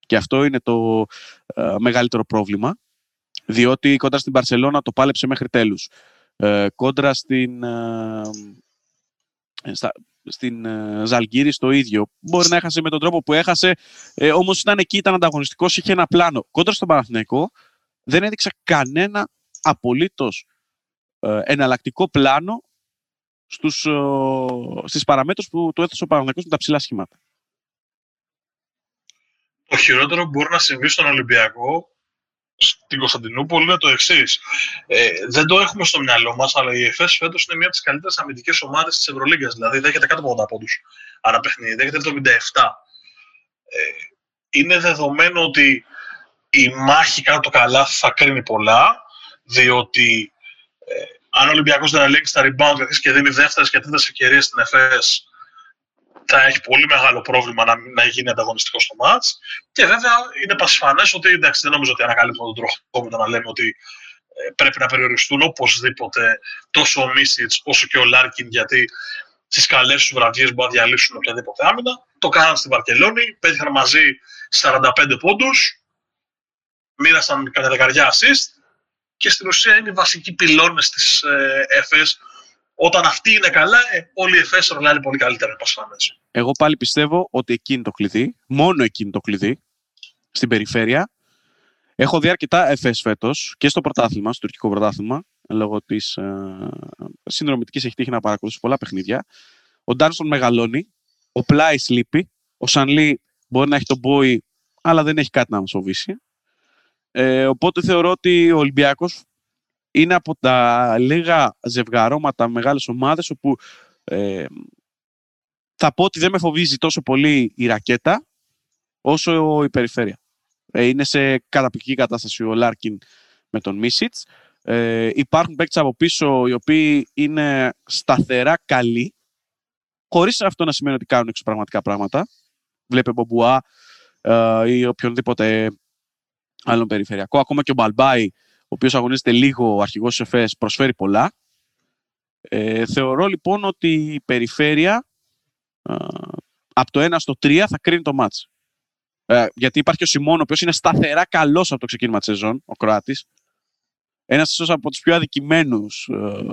και αυτό είναι το ε, μεγαλύτερο πρόβλημα, διότι κόντρα στην Μπαρτσελόνα το πάλεψε μέχρι τέλους, ε, κόντρα στην, ε, στα, στην ε, Ζαλγκύρη στο ίδιο, μπορεί να έχασε με τον τρόπο που έχασε, ε, όμως ήταν εκεί, ήταν ανταγωνιστικός, είχε ένα πλάνο. Κόντρα στον Παναθηναϊκό δεν έδειξε κανένα απολύτως ε, εναλλακτικό πλάνο στους, ο, στις παραμέτρους που του έθεσε ο Παναθηναϊκός με τα ψηλά σχήματα. Το χειρότερο που μπορεί να συμβεί στον Ολυμπιακό, στην Κωνσταντινούπολη, είναι το εξής. Ε, δεν το έχουμε στο μυαλό μας, αλλά η Εφές φέτος είναι μία από τις καλύτερες αμυντικές ομάδες της Ευρωλίγκας. Δηλαδή, δέχεται κάτω από ογδόντα πόντους ανά παιχνίδι, δέχεται εβδομήντα επτά. Ε, είναι δεδομένο ότι η μάχη κάτω το καλά θα κρίνει πολλά, διότι ε, αν ο Ολυμπιακός δεν ελέγξει τα rebound καθώς και δίνει δεύτερες και τρίτες ευκαιρίες στην Εφές, θα έχει πολύ μεγάλο πρόβλημα να, να γίνει ανταγωνιστικό στο μάτς. Και βέβαια είναι πασφανές ότι εντάξει, δεν νομίζω ότι ανακαλύπτουμε τον τροχό μετά να λέμε ότι ε, πρέπει να περιοριστούν οπωσδήποτε τόσο ο Μίτσιτς όσο και ο Λάρκιν, γιατί στις καλές τους βραδιές μπορούν να διαλύσουν οποιαδήποτε άμυνα. Το κάναν στην Βαρκελόνη, πέτυχαν μαζί σαράντα πέντε πόντους, μοίρασαν κατά δεκαριά assist και στην ουσία είναι οι βασικοί πυλώνες της ε, Εφές. Όταν αυτή είναι καλά, όλοι οι Εφές ρολάνε πολύ καλύτερα. Εγώ πάλι πιστεύω ότι εκείνη το κλειδί, μόνο εκείνη το κλειδί, στην περιφέρεια. Έχω δει αρκετά Εφές φέτος και στο πρωτάθλημα, στο τουρκικό πρωτάθλημα, λόγω της ε, συνδρομητικής έχει τύχει να παρακολουθήσει πολλά παιχνίδια. Ο Ντάνστον μεγαλώνει, ο Πλάις λείπει, ο Σανλί μπορεί να έχει τον Μπόι, αλλά δεν έχει κάτι να μας φοβήσει. Ε, οπότε θεωρώ ότι ο Ολυμπιακός είναι από τα λίγα ζευγαρώματα μεγάλες ομάδες όπου ε, θα πω ότι δεν με φοβίζει τόσο πολύ η ρακέτα όσο η περιφέρεια. Ε, είναι σε καταπληκτική κατάσταση ο Λάρκιν με τον Μίσιτς. Ε, υπάρχουν παίκτες από πίσω οι οποίοι είναι σταθερά καλοί, χωρίς αυτό να σημαίνει ότι κάνουν εξωπραγματικά πράγματα. Βλέπε Μπομπουά ε, ή οποιονδήποτε άλλον περιφερειακό. Ακόμα και ο Μπαλμπάι, ο οποίος αγωνίζεται λίγο, ο αρχηγός της Εφές, προσφέρει πολλά. Ε, θεωρώ λοιπόν ότι η περιφέρεια ε, από το ένα στο τρία θα κρίνει το μάτς. Ε, γιατί υπάρχει ο Σιμών, ο οποίος είναι σταθερά καλός από το ξεκίνημα της σεζόν, ο Κροάτης. Ένας ίσως από τους πιο αδικημένους ε,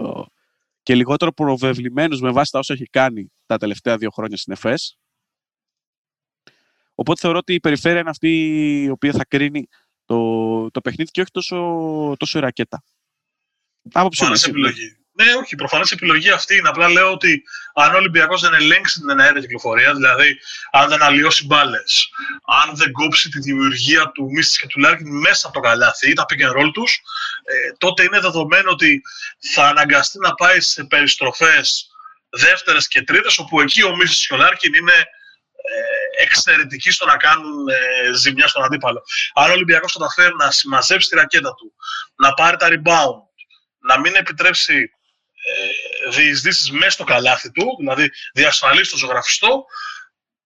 και λιγότερο προβεβλημένους με βάση τα όσα έχει κάνει τα τελευταία δύο χρόνια στην Εφές. Οπότε θεωρώ ότι η περιφέρεια είναι αυτή η οποία θα κρίνει Το, το παιχνίδι και όχι τόσο, τόσο η ρακέτα. Προφανής επιλογή. Ναι, όχι, προφανής επιλογή αυτή είναι. Απλά λέω ότι αν ο Ολυμπιακός δεν ελέγξει την εναέρια κυκλοφορία, δηλαδή αν δεν αλλοιώσει μπάλες, αν δεν κόψει τη δημιουργία του Μίστη και του Λάρκιν μέσα από το καλάθι ή τα pick and roll τους, ε, τότε είναι δεδομένο ότι θα αναγκαστεί να πάει σε περιστροφές δεύτερες και τρίτες, όπου εκεί ο Μίστη και ο Λάρκιν είναι εξαιρετικοί στο να κάνουν ε, ζημιά στον αντίπαλο. Αν ο Ολυμπιακός καταφέρει να συμμαζέψει τη ρακέτα του, να πάρει τα rebound, να μην επιτρέψει ε, διεισδύσεις μέσα στο καλάθι του, δηλαδή διασφαλίσει το ζωγραφιστό,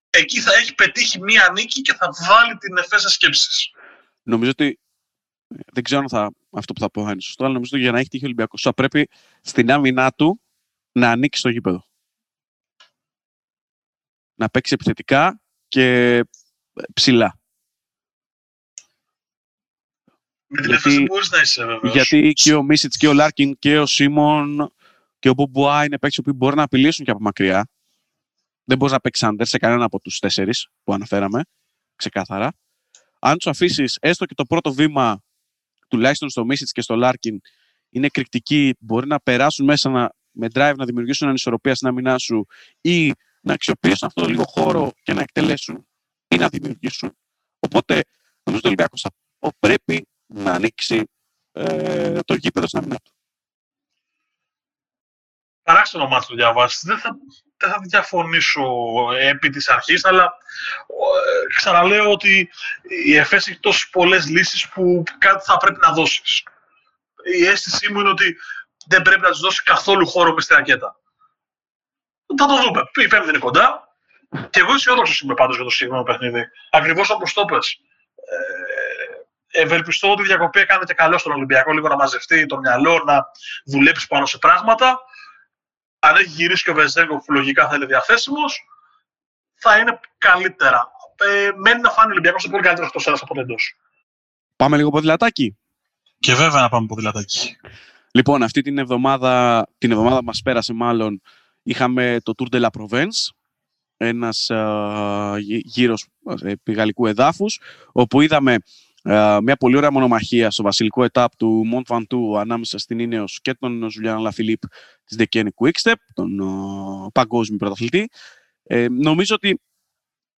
εκεί θα έχει πετύχει μία νίκη και θα βάλει την Εφές σε σκέψεις. Νομίζω ότι, δεν ξέρω αν θα, αυτό που θα πω θα είναι σωστό, αλλά νομίζω ότι για να έχει τύχει ο Ολυμπιακός θα πρέπει στην άμυνά του να ανήκει στο γήπεδο. Να παίξει επιθετικά και ψηλά. Με την Εφές δεν μπορείς να είσαι βέβαιος. Γιατί και ο Μίσιτς και ο Λάρκιν και ο Σίμον και ο Μπομπουά είναι παίκτες που μπορεί να απειλήσουν και από μακριά. Δεν μπορείς να παίξεις άντερ σε κανένα από τους τέσσερις που αναφέραμε, ξεκάθαρα. Αν τους αφήσεις έστω και το πρώτο βήμα, τουλάχιστον στο Μίσιτς και στο Λάρκιν, είναι κρυκτικοί, μπορεί να περάσουν μέσα να, με drive να δημιουργήσουν ανισορροπία στην άμυνά σου ή να αξιοποιήσουν αυτό το λίγο χώρο και να εκτελέσουν ή να δημιουργήσουν. Οπότε, νομίζω ότι ο Ολυμπιακός πρέπει να ανοίξει ε, το γήπεδο στην άμυνα του. παράξενο μάτι το διαβάσεις. Δεν θα, δεν θα διαφωνήσω επί της αρχής, αλλά ε, ξαναλέω ότι η Εφές έχει τόσες πολλές λύσεις που κάτι θα πρέπει να δώσεις. Η αίσθησή μου είναι ότι δεν πρέπει να τους δώσει καθόλου χώρο μες στη ρακέτα. Θα το δούμε. Η Πέμπτη είναι κοντά. Και εγώ αισιόδοξος είμαι πάντως για το συγκεκριμένο παιχνίδι. Ακριβώς όπως το πες. Ε, ευελπιστώ ότι η διακοπή έκανε και καλό στον Ολυμπιακό, λίγο να μαζευτεί το μυαλό, να δουλέψει πάνω σε πράγματα. Αν έχει γυρίσει και ο Βεζέγκοφ, λογικά θα είναι διαθέσιμος, θα είναι καλύτερα. Ε, μένει να φάνει ο Ολυμπιακός σε πολύ καλύτερο εκτός έδρας από εντός. Πάμε λίγο ποδηλατάκι. Και βέβαια να πάμε ποδηλατάκι. Λοιπόν, αυτή την εβδομάδα, την εβδομάδα που μας πέρασε, μάλλον είχαμε το Tour de la Provence, ένας ε, γύρος επί γαλλικού εδάφους, όπου είδαμε ε, μια πολύ ωραία μονομαχία στο βασιλικό ετάπ του Mont Ventoux ανάμεσα στην Ineos και τον Ζουλιάν Αλαφιλίπ της Deceuninck Quickstep, τον ε, παγκόσμιο πρωταθλητή. Ε, νομίζω ότι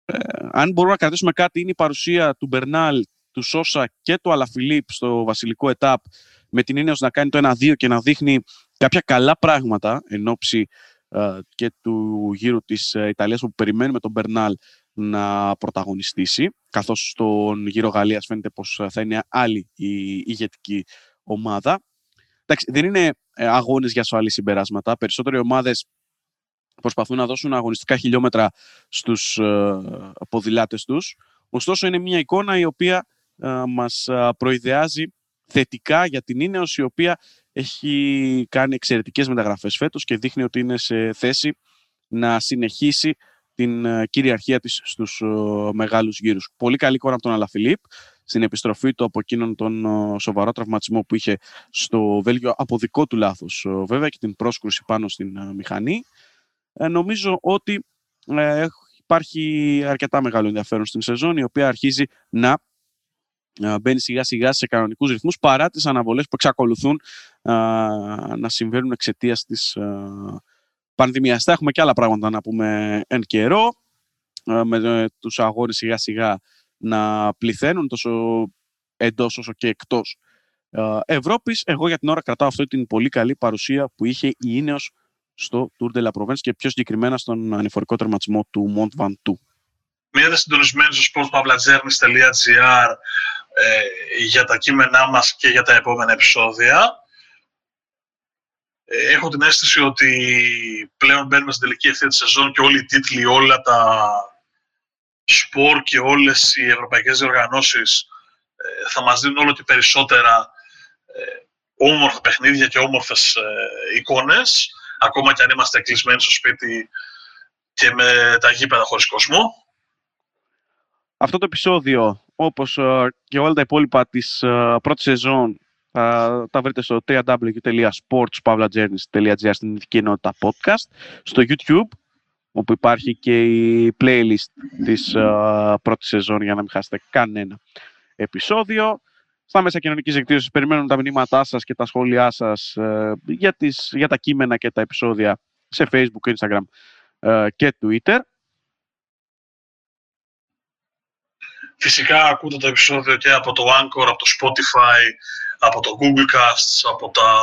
ε, αν μπορούμε να κρατήσουμε κάτι, είναι η παρουσία του Μπερνάλ, του Σόσα και του Αλαφιλίπ στο βασιλικό ετάπ, με την Ineos να κάνει το ένα δύο και να δείχνει κάποια καλά πράγματα εν όψη ε, και του γύρου της ε, Ιταλίας, που περιμένουμε τον Μπερνάλ να πρωταγωνιστήσει, καθώς στον γύρο Γαλλίας φαίνεται πως θα είναι άλλη η ηγετική ομάδα. Εντάξει, δεν είναι αγώνες για ασφαλή συμπεράσματα. Περισσότεροι ομάδες προσπαθούν να δώσουν αγωνιστικά χιλιόμετρα στους ε, ποδηλάτες τους. Ωστόσο, είναι μια εικόνα η οποία ε, μας ε, προειδεάζει θετικά για την Ineos, η οποία έχει κάνει εξαιρετικές μεταγραφές φέτος και δείχνει ότι είναι σε θέση να συνεχίσει την κυριαρχία της στους μεγάλους γύρους. Πολύ καλή εικόνα από τον Αλαφιλίπ στην επιστροφή του από εκείνον τον σοβαρό τραυματισμό που είχε στο Βέλγιο, από δικό του λάθος βέβαια, και την πρόσκρουση πάνω στην μηχανή. Ε, νομίζω ότι ε, υπάρχει αρκετά μεγάλο ενδιαφέρον στην σεζόν, η οποία αρχίζει να μπαίνει σιγά σιγά σε κανονικούς ρυθμούς, παρά τις αναβολές που εξακολουθούν α, να συμβαίνουν εξαιτίας της α, πανδημίας. Θα έχουμε και άλλα πράγματα να πούμε εν καιρό, α, με τους αγώνες σιγά σιγά να πληθαίνουν τόσο εντός όσο και εκτός α, Ευρώπης. Εγώ για την ώρα κρατάω αυτή την πολύ καλή παρουσία που είχε η Ineos στο Tour de la Provence και πιο συγκεκριμένα στον ανηφορικό τερματισμό του Mont Ventoux. Μείνετε συντονισμένοι στο sportpavlagernis.gr ε, για τα κείμενά μας και για τα επόμενα επεισόδια. Ε, έχω την αίσθηση ότι πλέον μπαίνουμε στην τελική ευθεία της σεζόν και όλοι οι τίτλοι, όλα τα σπορ και όλες οι ευρωπαϊκές διοργανώσεις ε, θα μας δίνουν όλο και περισσότερα ε, όμορφα παιχνίδια και όμορφες ε, εικόνες, ακόμα και αν είμαστε κλεισμένοι στο σπίτι και με τα γήπεδα χωρίς κόσμο. Αυτό το επεισόδιο, όπως και όλα τα υπόλοιπα της πρώτης σεζόν, θα τα βρείτε στο double-u double-u double-u τελεία sports pavlagernis τελεία gr, στην ειδική ενότητα podcast, στο YouTube, όπου υπάρχει και η playlist της πρώτης σεζόν για να μην χάσετε κανένα επεισόδιο. Στα μέσα κοινωνικής δικτύωσης περιμένουν τα μηνύματά σας και τα σχόλιά σας για, τις, για τα κείμενα και τα επεισόδια σε Facebook, Instagram και Twitter. Φυσικά ακούτε το επεισόδιο και από το Anchor, από το Spotify, από το Google Casts, από τα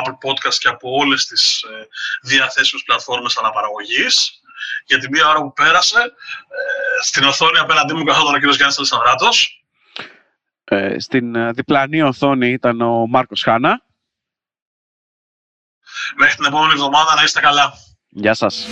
Apple Podcasts και από όλες τις ε, διαθέσιμες πλατφόρμες αναπαραγωγής. Για την μία ώρα που πέρασε, ε, στην οθόνη απέναντί μου καθόταν ο κ. Γιάννης Αλσανδράτος. Ε, στην διπλανή οθόνη ήταν ο Μάρκος Χάνα. Μέχρι την επόμενη εβδομάδα, να είστε καλά. Γεια σας.